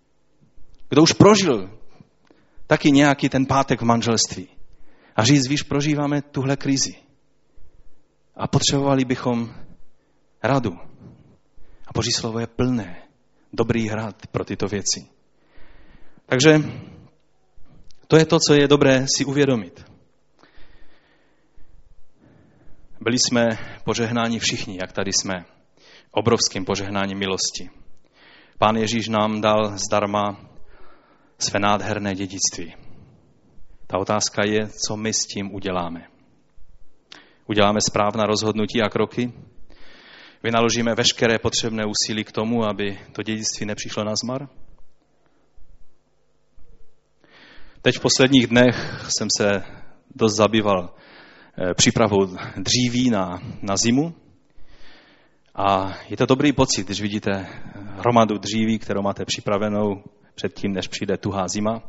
Kdo už prožil taky nějaký ten pátek v manželství. A říct, víš, prožíváme tuhle krizi. A potřebovali bychom radu. A Boží slovo je plné dobrých rad pro tyto věci. Takže to je to, co je dobré si uvědomit. Byli jsme požehnáni všichni, jak tady jsme, obrovským požehnáním milosti. Pán Ježíš nám dal zdarma své nádherné dědictví. Ta otázka je, co my s tím uděláme. Uděláme správná rozhodnutí a kroky? Vynaložíme veškeré potřebné úsilí k tomu, aby to dědictví nepřišlo na zmar? Teď v posledních dnech jsem se dost zabýval přípravou dříví na, na zimu A je to dobrý pocit, když vidíte hromadu dříví, kterou máte připravenou předtím, než přijde tuhá zima.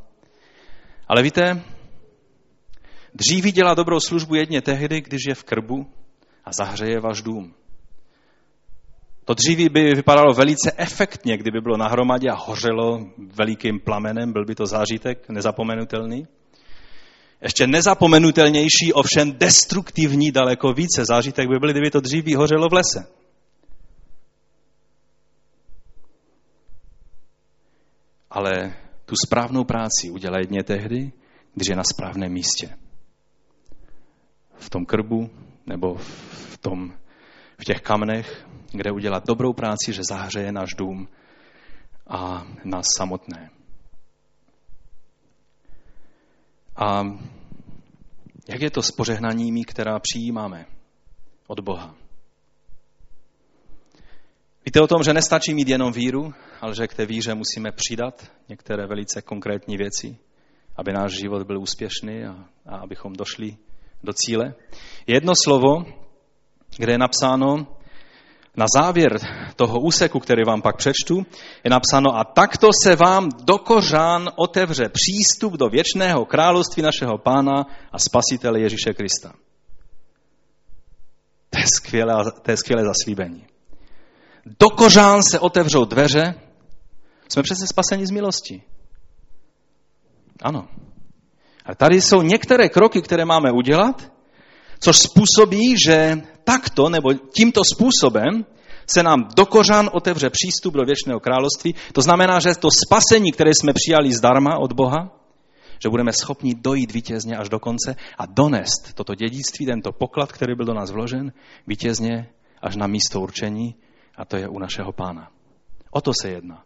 Ale víte, dříví dělá dobrou službu jedně tehdy, když je v krbu a zahřeje váš dům. To dříví by vypadalo velice efektně, kdyby bylo na hromadě a hořelo velikým plamenem, byl by to zážitek nezapomenutelný. Ještě nezapomenutelnější, ovšem destruktivní daleko více zážitek by byl, kdyby to dříví hořelo v lese. Ale tu správnou práci udělá jedně tehdy, když je na správném místě. V tom krbu nebo v, tom, v těch kamnech, kde udělá dobrou práci, že zahřeje náš dům a nás samotné. A jak je to s požehnaními, která přijímáme od Boha? Víte o tom, že nestačí mít jenom víru, ale že k té víře musíme přidat některé velice konkrétní věci, aby náš život byl úspěšný a, a abychom došli do cíle. Jedno slovo, kde je napsáno na závěr toho úseku, který vám pak přečtu, je napsáno: a takto se vám do kořán otevře přístup do věčného království našeho Pána a Spasitele Ježíše Krista. To je skvělé, to je skvělé zaslíbení. Do kořán se otevřou dveře. Jsme přece spaseni z milosti. Ano. A tady jsou některé kroky, které máme udělat, což způsobí, že takto nebo tímto způsobem se nám do kořán otevře přístup do věčného království. To znamená, že to spasení, které jsme přijali zdarma od Boha, že budeme schopni dojít vítězně až do konce a donést toto dědictví, tento poklad, který byl do nás vložen, vítězně až na místo určení, a to je u našeho Pána. O to se jedná.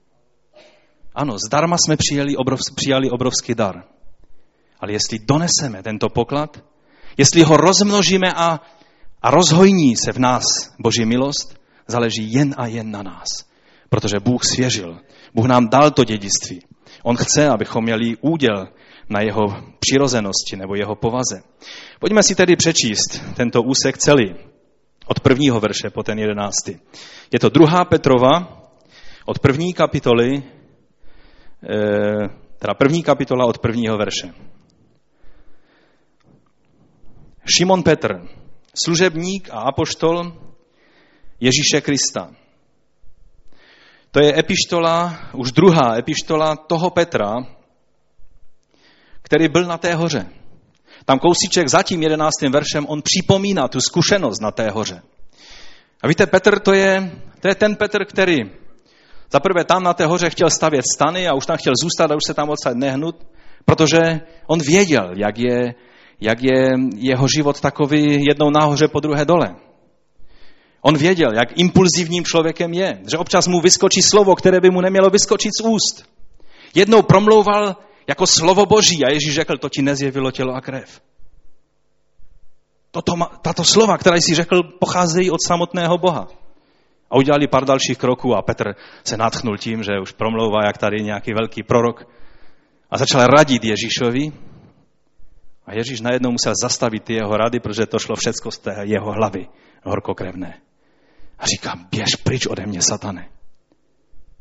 Ano, zdarma jsme přijali, obrov, přijali obrovský dar. Ale jestli doneseme tento poklad, jestli ho rozmnožíme a, a rozhojní se v nás Boží milost, záleží jen a jen na nás. Protože Bůh svěřil. Bůh nám dal to dědictví. On chce, abychom měli úděl na jeho přirozenosti nebo jeho povaze. Pojďme si tedy přečíst tento úsek celý. Od prvního verše po ten jedenáctý. Je to druhá Petrova od první kapitoly, teda první kapitola od prvního verše. Šimon Petr, služebník a apoštol Ježíše Krista. To je epištola, už druhá epištola toho Petra, který byl na té hoře. Tam kousíček za tím jedenáctým veršem, on připomíná tu zkušenost na té hoře. A víte, Petr, to je, to je ten Petr, který zaprvé tam na té hoře chtěl stavět stany a už tam chtěl zůstat a už se tam odsaď nehnut, protože on věděl, jak je, jak je jeho život takový jednou nahoře po druhé dole. On věděl, jak impulzivním člověkem je, že občas mu vyskočí slovo, které by mu nemělo vyskočit z úst. Jednou promlouval jako slovo Boží. A Ježíš řekl, to ti nezjevilo tělo a krev. Toto, tato slova, která jsi řekl, pocházejí od samotného Boha. A udělali pár dalších kroků a Petr se nadchnul tím, že už promlouvá, jak tady nějaký velký prorok. A začal radit Ježíšovi. A Ježíš najednou musel zastavit ty jeho rady, protože to šlo všecko z té jeho hlavy, horkokrevné. A říká, běž pryč ode mě, satane.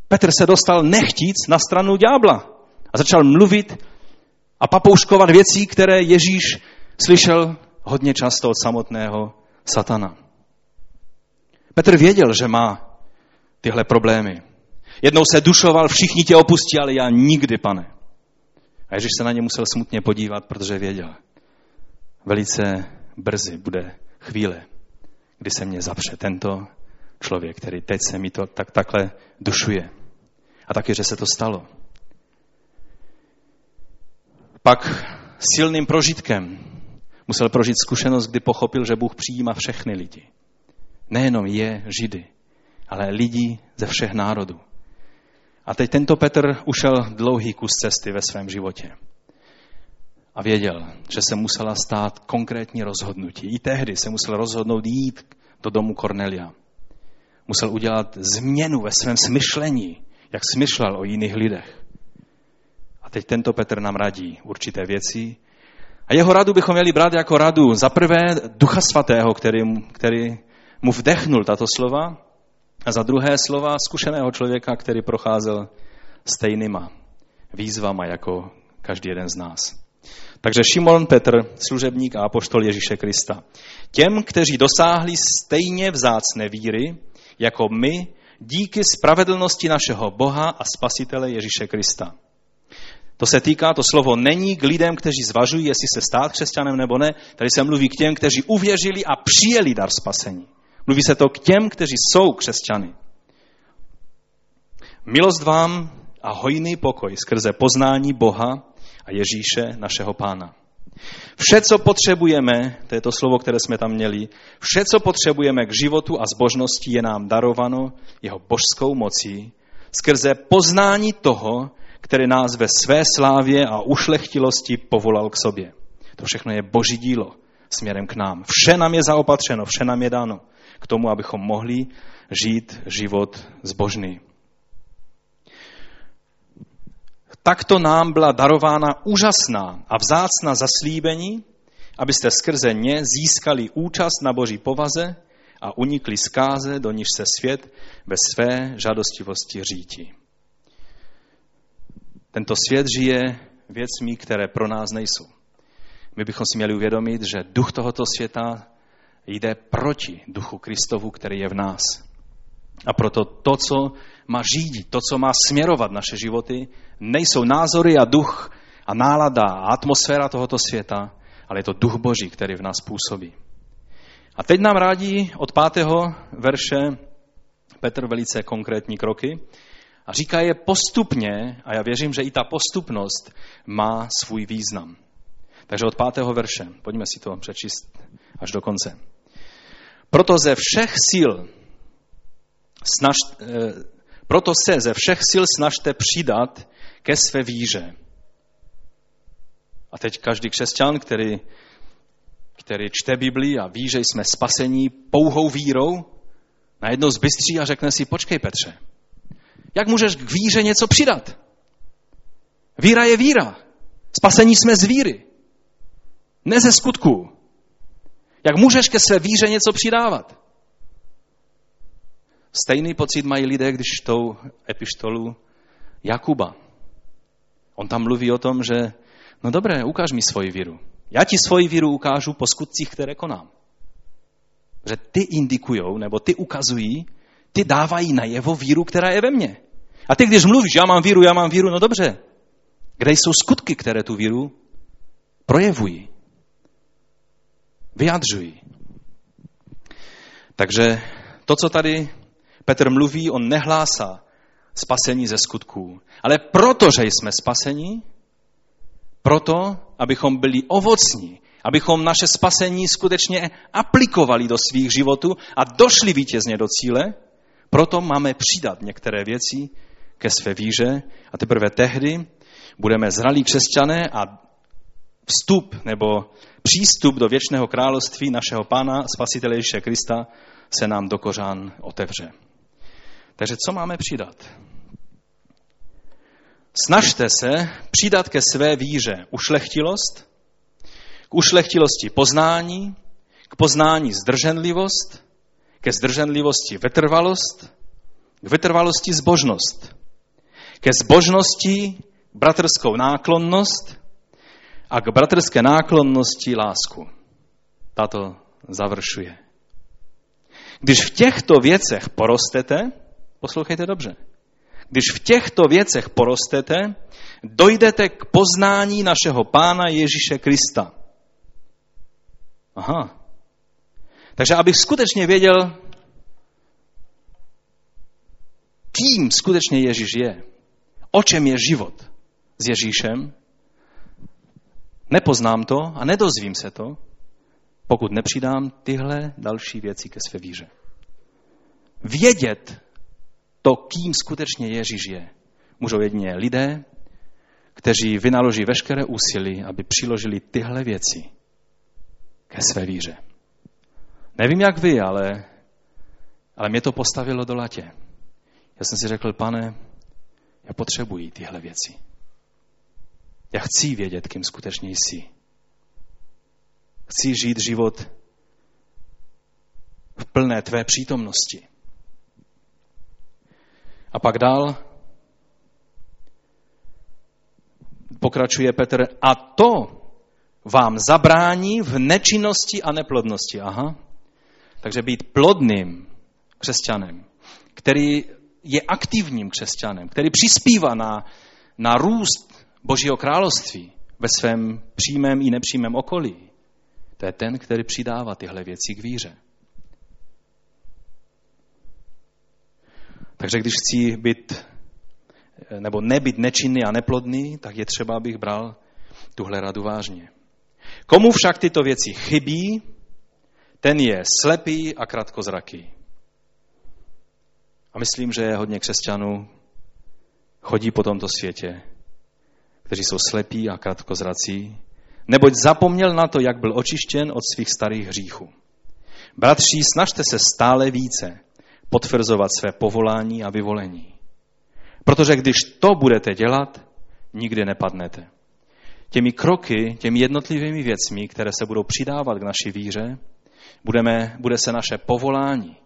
Petr se dostal nechtíc na stranu ďábla. A začal mluvit a papouškovat věcí, které Ježíš slyšel hodně často od samotného satana. Petr věděl, že má tyhle problémy. Jednou se dušoval, všichni tě opustí, ale já nikdy, Pane. A Ježíš se na ně musel smutně podívat, protože věděl. Velice brzy bude chvíle, kdy se mě zapře tento člověk, který teď se mi to tak, takhle dušuje. A taky, že se to stalo. Pak silným prožitkem musel prožít zkušenost, kdy pochopil, že Bůh přijímá všechny lidi. Nejenom je Židy, ale lidi ze všech národů. A teď tento Petr ušel dlouhý kus cesty ve svém životě. A věděl, že se musela stát konkrétní rozhodnutí. I tehdy se musel rozhodnout jít do domu Kornelia. Musel udělat změnu ve svém smyšlení, jak smyšlel o jiných lidech. A teď tento Petr nám radí určité věci. A jeho radu bychom měli brát jako radu za prvé Ducha Svatého, který, který mu vdechnul tato slova A za druhé slova zkušeného člověka, který procházel stejnýma výzvama jako každý jeden z nás. Takže Šimon Petr, služebník a apoštol Ježíše Krista. Těm, kteří dosáhli stejně vzácné víry jako my, díky spravedlnosti našeho Boha a Spasitele Ježíše Krista. To se týká, to slovo není k lidem, kteří zvažují, jestli se stát křesťanem nebo ne. Tady se mluví k těm, kteří uvěřili a přijeli dar spasení. Mluví se to k těm, kteří jsou křesťany. Milost vám a hojný pokoj skrze poznání Boha a Ježíše, našeho Pána. Vše, co potřebujeme, to je to slovo, které jsme tam měli, vše, co potřebujeme k životu a zbožnosti, je nám darováno jeho božskou mocí skrze poznání toho, který nás ve své slávě a ušlechtilosti povolal k sobě. To všechno je boží dílo směrem k nám. Vše nám je zaopatřeno, vše nám je dáno k tomu, abychom mohli žít život zbožný. Takto nám byla darována úžasná a vzácná zaslíbení, abyste skrze ně získali účast na boží povaze a unikli zkáze, do níž se svět ve své žádostivosti řítí. Tento svět žije věcmi, které pro nás nejsou. My bychom si měli uvědomit, že duch tohoto světa jde proti duchu Kristovu, který je v nás. A proto to, co má řídit, to, co má směrovat naše životy, nejsou názory a duch a nálada a atmosféra tohoto světa, ale je to duch Boží, který v nás působí. A teď nám radí od pátého verše Petr velice konkrétní kroky a říká je postupně, a já věřím, že i ta postupnost má svůj význam. Takže od pátého verše, pojďme si to přečíst až do konce. Proto ze všech sil snaž, proto se ze všech sil snažte přidat ke své víře. A teď každý křesťan, který, který čte Biblii a ví, že jsme spasení pouhou vírou, najednou zbystří a řekne si, počkej Petře, jak můžeš k víře něco přidat? Víra je víra. Spasení jsme z víry. Ne ze skutků. Jak můžeš ke své víře něco přidávat? Stejný pocit mají lidé, když čtou epištolu Jakuba. On tam mluví o tom, že no dobré, ukáž mi svoji víru. Já ti svoji víru ukážu po skutcích, které konám. Že ty indikujou, nebo ty ukazují, ty dávají najevo víru, která je ve mně. A ty, když mluvíš, já mám víru, já mám víru, no dobře. Kde jsou skutky, které tu víru projevují? Vyjadřují. Takže to, co tady Petr mluví, on nehlásá spasení ze skutků. Ale protože jsme spaseni, proto, abychom byli ovocní, abychom naše spasení skutečně aplikovali do svých životů a došli vítězně do cíle, proto máme přidat některé věci ke své víře a teprve tehdy budeme zralí křesťané a vstup nebo přístup do věčného království našeho Pána, Spasitele Ježíše Krista, se nám do kořán otevře. Takže co máme přidat? Snažte se přidat ke své víře ušlechtilost, k ušlechtilosti poznání, k poznání zdrženlivost, ke zdrženlivosti vytrvalost, k vytrvalosti zbožnost, ke zbožnosti bratrskou náklonnost a k bratrské náklonnosti lásku. Tato završuje. Když v těchto věcech porostete, poslouchejte dobře, když v těchto věcech porostete, dojdete k poznání našeho Pána Ježíše Krista. Aha. Takže abych skutečně věděl, kým skutečně Ježíš je, o čem je život s Ježíšem, nepoznám to a nedozvím se to, pokud nepřidám tyhle další věci ke své víře. Vědět to, kým skutečně Ježíš je, můžou jedině lidé, kteří vynaloží veškeré úsilí, aby přiložili tyhle věci ke své víře. Nevím, jak vy, ale, ale mě to postavilo do latě. Já jsem si řekl, Pane, já potřebuji tyhle věci. Já chci vědět, kým skutečně jsi. Chci žít život v plné tvé přítomnosti. A pak dál pokračuje Petr. A to vám zabrání v nečinnosti a neplodnosti. Aha. Takže být plodným křesťanem, který je aktivním křesťanem, který přispívá na, na růst Božího království ve svém přímém i nepřímém okolí. To je ten, který přidává tyhle věci k víře. Takže když chci být, nebo nebýt nečinný a neplodný, tak je třeba, abych bral tuhle radu vážně. Komu však tyto věci chybí, ten je slepý a krátkozraký. A myslím, že hodně křesťanů chodí po tomto světě, kteří jsou slepí a krátkozrací, neboť zapomněl na to, jak byl očištěn od svých starých hříchů. Bratři, snažte se stále více potvrzovat své povolání a vyvolení. Protože když to budete dělat, nikdy nepadnete. Těmi kroky, těmi jednotlivými věcmi, které se budou přidávat k naší víře, budeme, bude se naše povolání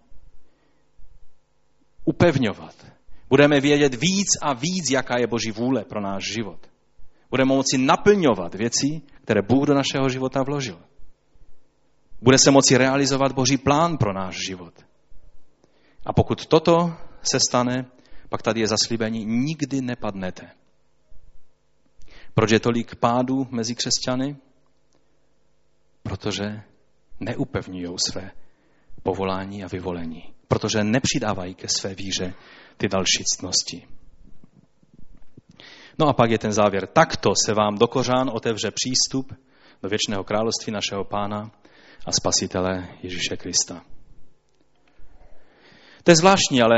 upevňovat. Budeme vědět víc a víc, jaká je Boží vůle pro náš život. Budeme moci naplňovat věci, které Bůh do našeho života vložil. Bude se moci realizovat Boží plán pro náš život. A pokud toto se stane, pak tady je zaslíbení, nikdy nepadnete. Proč je tolik pádů mezi křesťany? Protože neupevňují své povolání a vyvolení. Protože nepřidávají ke své víře ty další ctnosti. No a pak je ten závěr. Takto se vám do kořán otevře přístup do věčného království našeho Pána a Spasitele Ježíše Krista. To je zvláštní, ale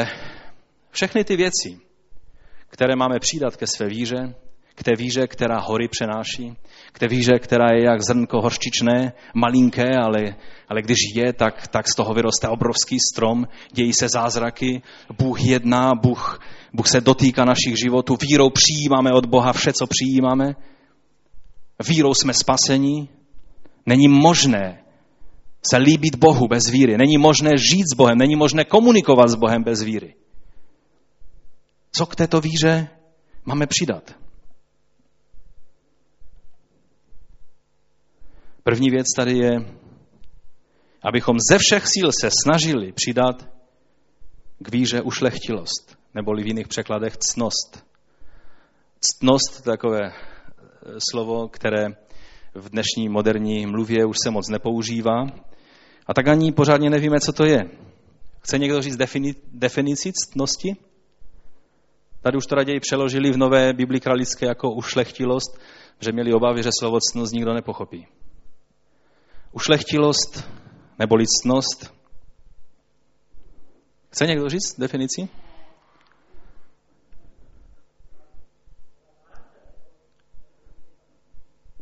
všechny ty věci, které máme přidat ke své víře, k té víře, která hory přenáší, k té víře, která je jak zrnko horčičné, malinké, ale, ale když je, tak, tak z toho vyroste obrovský strom, dějí se zázraky, Bůh jedná, Bůh, Bůh se dotýká našich životů, vírou přijímáme od Boha vše, co přijímáme, vírou jsme spaseni, není možné se líbit Bohu bez víry, není možné žít s Bohem, není možné komunikovat s Bohem bez víry. Co k této víře máme přidat? První věc tady je, abychom ze všech síl se snažili přidat k víře ušlechtilost, neboli v jiných překladech ctnost. Ctnost, takové slovo, které v dnešní moderní mluvě už se moc nepoužívá a tak ani pořádně nevíme, co to je. Chce někdo říct defini- definici ctnosti? Tady už to raději přeložili v nové Bibli kralické jako ušlechtilost, že měli obavy, že slovo ctnost nikdo nepochopí. Ušlechtilost nebo ctnost. Chce někdo říct definici?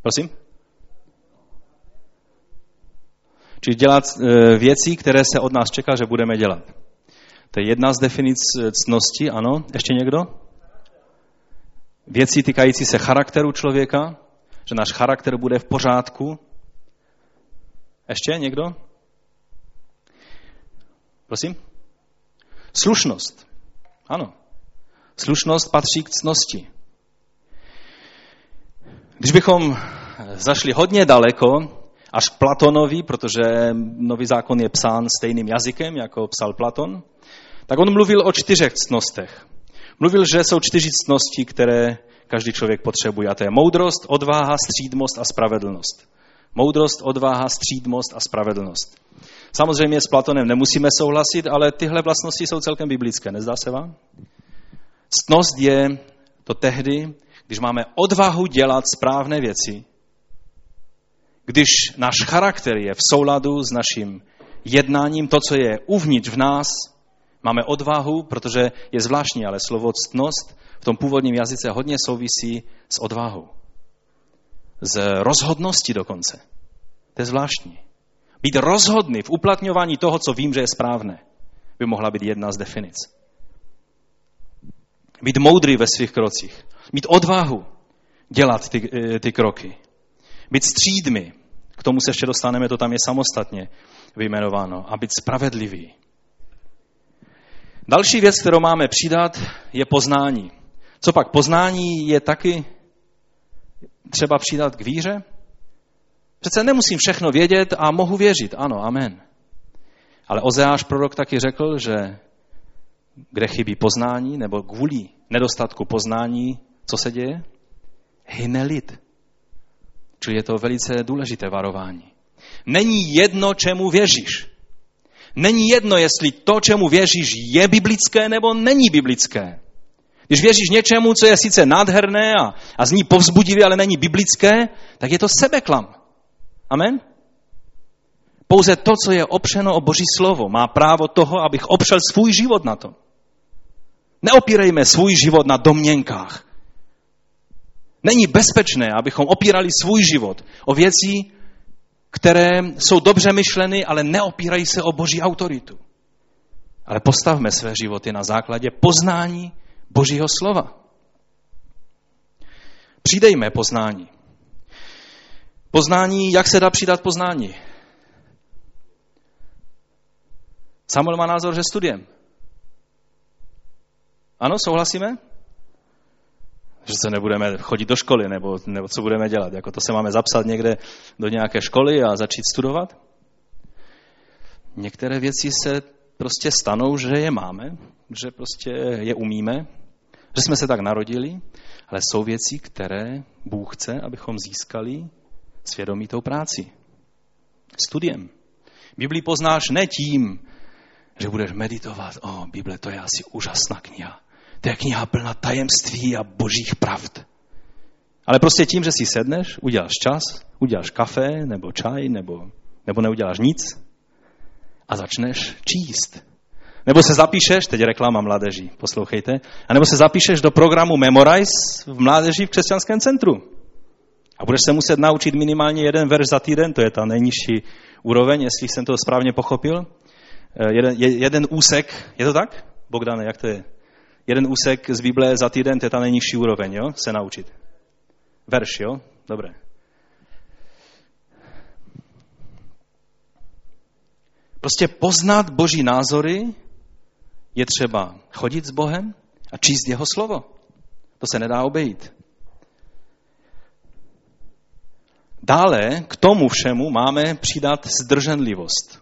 Prosím? Čili dělat věci, které se od nás čeká, že budeme dělat. To je jedna z definic ctnosti, ano. Ještě někdo? Věci týkající se charakteru člověka, že náš charakter bude v pořádku. Ještě někdo? Prosím? Slušnost. Ano. Slušnost patří k ctnosti. Když bychom zašli hodně daleko, až Platonovi, protože Nový zákon je psán stejným jazykem, jako psal Platon, tak on mluvil o čtyřech ctnostech. Mluvil, že jsou čtyři ctnosti, které každý člověk potřebuje. A to je moudrost, odvaha, střídmost a spravedlnost. Moudrost, odvaha, střídmost a spravedlnost. Samozřejmě s Platonem nemusíme souhlasit, ale tyhle vlastnosti jsou celkem biblické, nezdá se vám? Ctnost je to tehdy, když máme odvahu dělat správné věci, když náš charakter je v souladu s naším jednáním, to, co je uvnitř v nás, máme odvahu, protože je zvláštní, ale slovo ctnost v tom původním jazyce hodně souvisí s odvahou. Z rozhodnosti dokonce. To je zvláštní. Být rozhodný v uplatňování toho, co vím, že je správné, by mohla být jedna z definic. Být moudrý ve svých krocích. Mít odvahu dělat ty, ty kroky. Být střídmi. K tomu se ještě dostaneme, to tam je samostatně vyjmenováno. A být spravedlivý. Další věc, kterou máme přidat, je poznání. Co pak poznání je taky třeba přidat k víře? Přece nemusím všechno vědět a mohu věřit. Ano, amen. Ale Ozeáš prorok taky řekl, že kde chybí poznání, nebo kvůli nedostatku poznání, co se děje? Hyne lid. Čili je to velice důležité varování. Není jedno, čemu věříš. Není jedno, jestli to, čemu věříš, je biblické nebo není biblické. Když věříš něčemu, co je sice nádherné a, a zní povzbudivě, ale není biblické, tak je to sebeklam. Amen? Pouze to, co je opřeno o Boží slovo, má právo toho, abych opřel svůj život na to. Neopírejme svůj život na domněnkách. Není bezpečné, abychom opírali svůj život o věci, které jsou dobře myšleny, ale neopírají se o Boží autoritu. Ale postavme své životy na základě poznání Božího slova. Přidejme poznání. Poznání, jak se dá přidat poznání? Samuel má názor, že studiem. Ano, souhlasíme? Že se nebudeme chodit do školy, nebo, nebo co budeme dělat? Jako to se máme zapsat někde do nějaké školy a začít studovat? Některé věci se prostě stanou, že je máme, že prostě je umíme, že jsme se tak narodili, ale jsou věci, které Bůh chce, abychom získali svědomitou práci. Studiem. Biblii poznáš ne tím, že budeš meditovat, o, Bible, to je asi úžasná kniha. To je kniha plná tajemství a božích pravd. Ale prostě tím, že si sedneš, uděláš čas, uděláš kafe, nebo čaj, nebo, nebo neuděláš nic a začneš číst. Nebo se zapíšeš, teď reklama mládeží, poslouchejte, a nebo se zapíšeš do programu Memorize v mládeži v křesťanském centru. A budeš se muset naučit minimálně jeden verš za týden, to je ta nejnižší úroveň, jestli jsem to správně pochopil. Jeden, jeden úsek, je to tak? Bogdane, jak to je? Jeden úsek z Bible za týden, to je ta nejnižší úroveň, jo? Se naučit. Verš, jo? Dobré. Prostě poznat Boží názory je třeba chodit s Bohem a číst jeho slovo. To se nedá obejít. Dále k tomu všemu máme přidat zdrženlivost.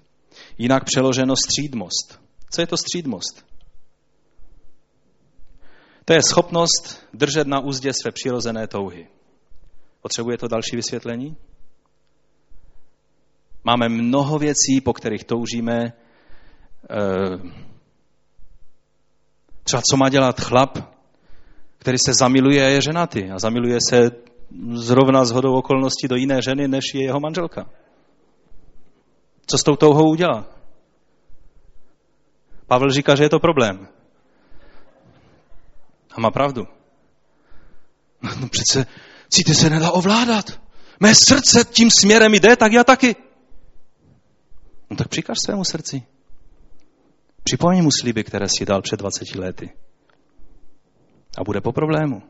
Jinak přeloženo střídmost. Co je to střídmost? To je schopnost držet na úzdě své přirozené touhy. Potřebuje to další vysvětlení? Máme mnoho věcí, po kterých toužíme. Třeba co má dělat chlap, který se zamiluje a je ženatý. A zamiluje se zrovna shodou okolností do jiné ženy, než je jeho manželka. Co s tou touhou udělá? Pavel říká, že je to problém. A má pravdu. No přece cítě se nedá ovládat. Mé srdce tím směrem jde, tak já taky. No tak přikaž svému srdci. Připomni mu sliby, které si dal před dvaceti lety. A bude po problému.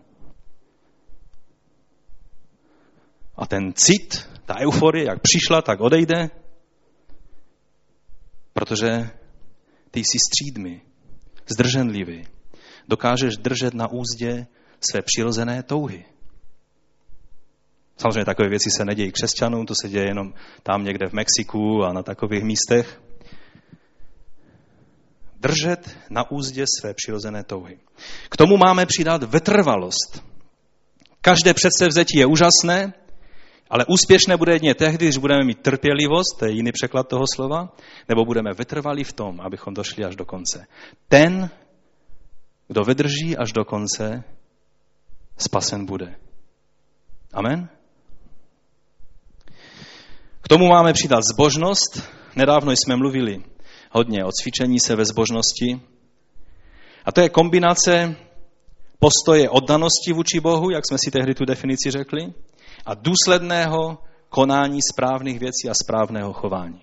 A ten cit, ta euforie, jak přišla, tak odejde. Protože ty jsi střídmý, zdrženlivý. Dokážeš držet na úzdě své přirozené touhy. Samozřejmě takové věci se nedějí křesťanům, to se děje jenom tam někde v Mexiku a na takových místech. Držet na úzdě své přirozené touhy. K tomu máme přidat vytrvalost. Každé předsevzetí je úžasné, ale úspěšné bude jedině tehdy, když budeme mít trpělivost, to je jiný překlad toho slova, nebo budeme vytrvalí v tom, abychom došli až do konce. Ten, kdo vydrží až do konce, spasen bude. Amen? K tomu máme přidat zbožnost. Nedávno jsme mluvili hodně o cvičení se ve zbožnosti. A to je kombinace postoje oddanosti vůči Bohu, jak jsme si tehdy tu definici řekli, a důsledného konání správných věcí a správného chování.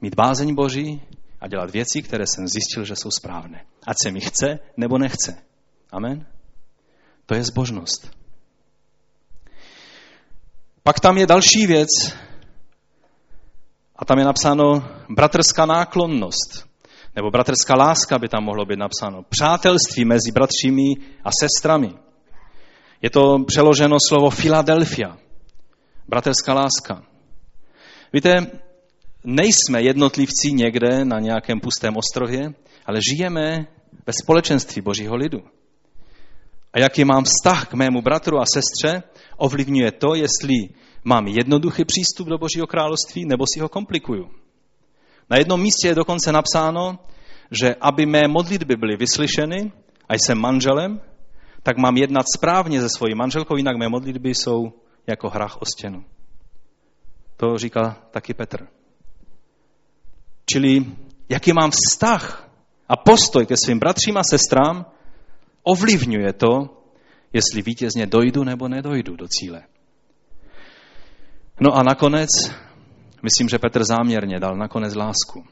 Mít bázeň Boží a dělat věci, které jsem zjistil, že jsou správné. Ať se mi chce, nebo nechce. Amen? To je zbožnost. Pak tam je další věc, a tam je napsáno bratrská náklonnost. Nebo bratrská láska by tam mohlo být napsáno. Přátelství mezi bratřími a sestrami. Je to přeloženo slovo Filadelfia. Bratrská láska. Víte, nejsme jednotlivci někde na nějakém pustém ostrově, ale žijeme ve společenství Božího lidu. A jaký mám vztah k mému bratru a sestře, ovlivňuje to, jestli mám jednoduchý přístup do Božího království, nebo si ho komplikuju. Na jednom místě je dokonce napsáno, že aby mé modlitby byly vyslyšeny, a jsem manželem, tak mám jednat správně se svojí manželkou, jinak mé modlitby jsou jako hrách o stěnu. To říká taky Petr. Čili jaký mám vztah a postoj ke svým bratřím a sestrám, ovlivňuje to, jestli vítězně dojdu nebo nedojdu do cíle. No a nakonec, myslím, že Petr záměrně dal nakonec lásku.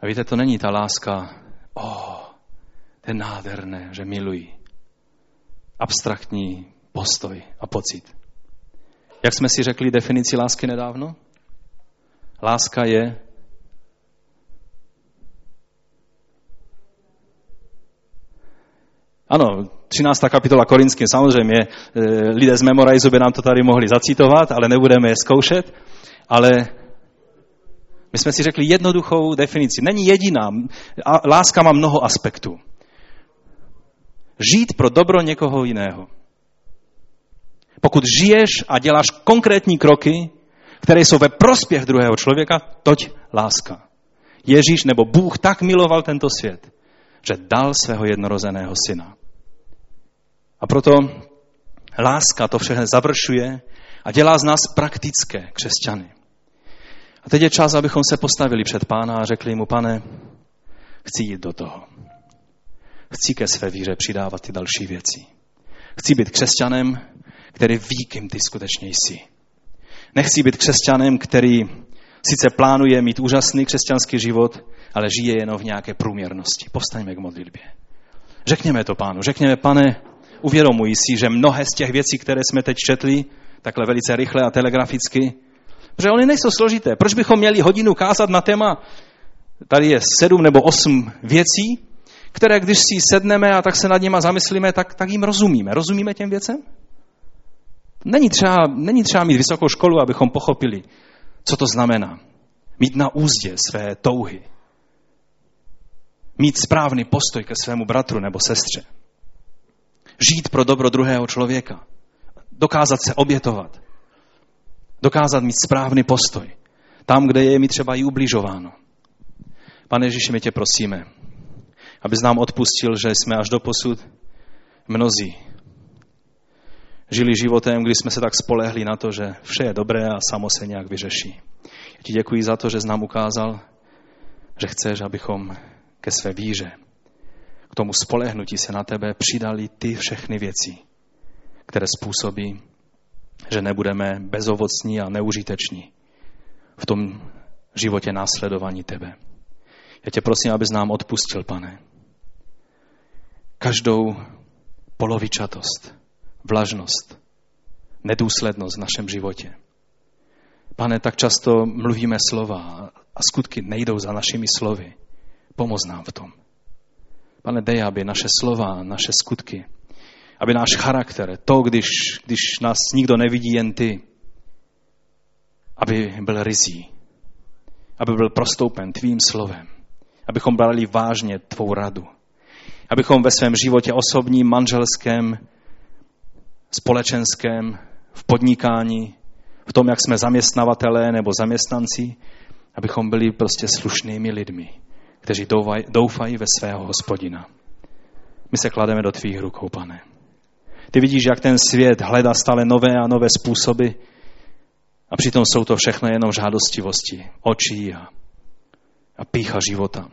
A víte, to není ta láska, o, oh, to je nádherné, že miluji. Abstraktní postoj a pocit. Jak jsme si řekli definici lásky nedávno? Láska je ano, třináctá kapitola Korinským, samozřejmě, lidé z Memorize by nám to tady mohli zacitovat, ale nebudeme je zkoušet, ale my jsme si řekli jednoduchou definici. Není jediná, láska má mnoho aspektů. Žít pro dobro někoho jiného. Pokud žiješ a děláš konkrétní kroky, které jsou ve prospěch druhého člověka, toť láska. Ježíš nebo Bůh tak miloval tento svět, že dal svého jednorozeného syna. A proto láska to všechno završuje a dělá z nás praktické křesťany. A teď je čas, abychom se postavili před Pána a řekli mu, Pane, chci jít do toho. Chci ke své víře přidávat ty další věci. Chci být křesťanem, který ví, kým ty skutečně jsi. Nechci být křesťanem, který sice plánuje mít úžasný křesťanský život, ale žije jenom v nějaké průměrnosti. Povstaňme k modlitbě. Řekněme to Pánu. Řekněme, Pane, uvědomuji si, že mnohé z těch věcí, které jsme teď četli, takhle velice rychle a telegraficky, protože oni nejsou složité. Proč bychom měli hodinu kázat na téma, tady je sedm nebo osm věcí, které když si sedneme a tak se nad nima zamyslíme, tak, tak jim rozumíme. Rozumíme těm věcem? Není třeba, není třeba mít vysokou školu, abychom pochopili, co to znamená. Mít na úzdě své touhy. Mít správný postoj ke svému bratru nebo sestře. Žít pro dobro druhého člověka. Dokázat se obětovat. Dokázat mít správný postoj. Tam, kde je mi třeba i ubližováno. Pane Ježíši, my tě prosíme, abys nám odpustil, že jsme až doposud mnozí žili životem, kdy jsme se tak spolehli na to, že vše je dobré a samo se nějak vyřeší. Já ti děkuji za to, že jsi nám ukázal, že chceš, abychom ke své víře, k tomu spolehnutí se na tebe přidali ty všechny věci, které způsobí, že nebudeme bezovocní a neužiteční v tom životě následování tebe. Já tě prosím, abys nám odpustil, Pane, každou polovičatost, vlažnost, nedůslednost v našem životě. Pane, tak často mluvíme slova a skutky nejdou za našimi slovy. Pomoz nám v tom. Pane, dej, aby naše slova, naše skutky, aby náš charakter, to, když, když nás nikdo nevidí, jen ty, aby byl ryzí, aby byl prostoupen tvým slovem, abychom brali vážně tvou radu, abychom ve svém životě osobním, manželském, společenském, v podnikání, v tom, jak jsme zaměstnavatelé nebo zaměstnanci, abychom byli prostě slušnými lidmi, kteří doufají ve svého Hospodina. My se klademe do tvých rukou, Pane. Ty vidíš, jak ten svět hledá stále nové a nové způsoby a přitom jsou to všechno jenom žádostivosti, očí a, a pýcha života.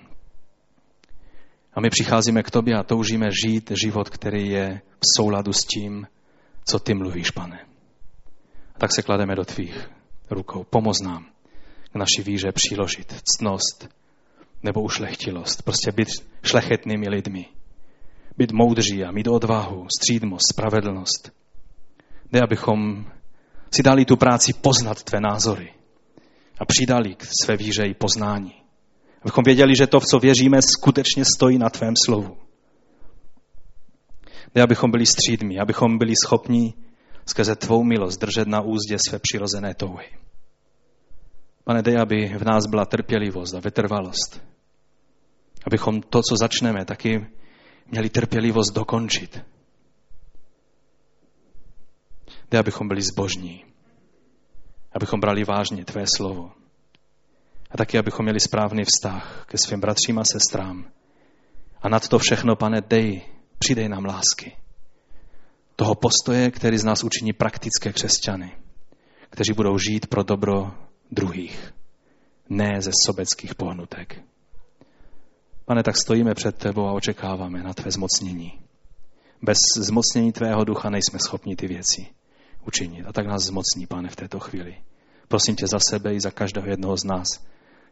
A my přicházíme k tobě a toužíme žít život, který je v souladu s tím, co ty mluvíš, Pane. A tak se klademe do tvých rukou. Pomoz nám k naší víře přiložit ctnost nebo ušlechtilost. Prostě být šlechetnými lidmi. Být moudří a mít odvahu, střídmost, spravedlnost. Dej, abychom si dali tu práci poznat tvé názory a přidali k své víře i poznání. Abychom věděli, že to, v co věříme, skutečně stojí na tvém slovu. Dej, abychom byli střídmí, abychom byli schopni skrze tvou milost držet na úzdě své přirozené touhy. Pane, dej, aby v nás byla trpělivost a vytrvalost. Abychom to, co začneme, taky měli trpělivost dokončit. Dej, abychom byli zbožní. Abychom brali vážně tvé slovo. A taky, abychom měli správný vztah ke svým bratřím a sestrám. A nad to všechno, Pane, dej, přidej nám lásky. Toho postoje, který z nás učiní praktické křesťany, kteří budou žít pro dobro druhých, ne ze sobeckých pohnutek. Pane, tak stojíme před tebou a očekáváme na tvé zmocnění. Bez zmocnění tvého ducha nejsme schopni ty věci učinit. A tak nás zmocní, Pane, v této chvíli. Prosím tě za sebe i za každého jednoho z nás,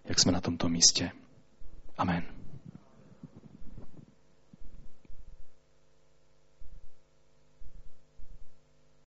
jak jsme na tomto místě. Amen.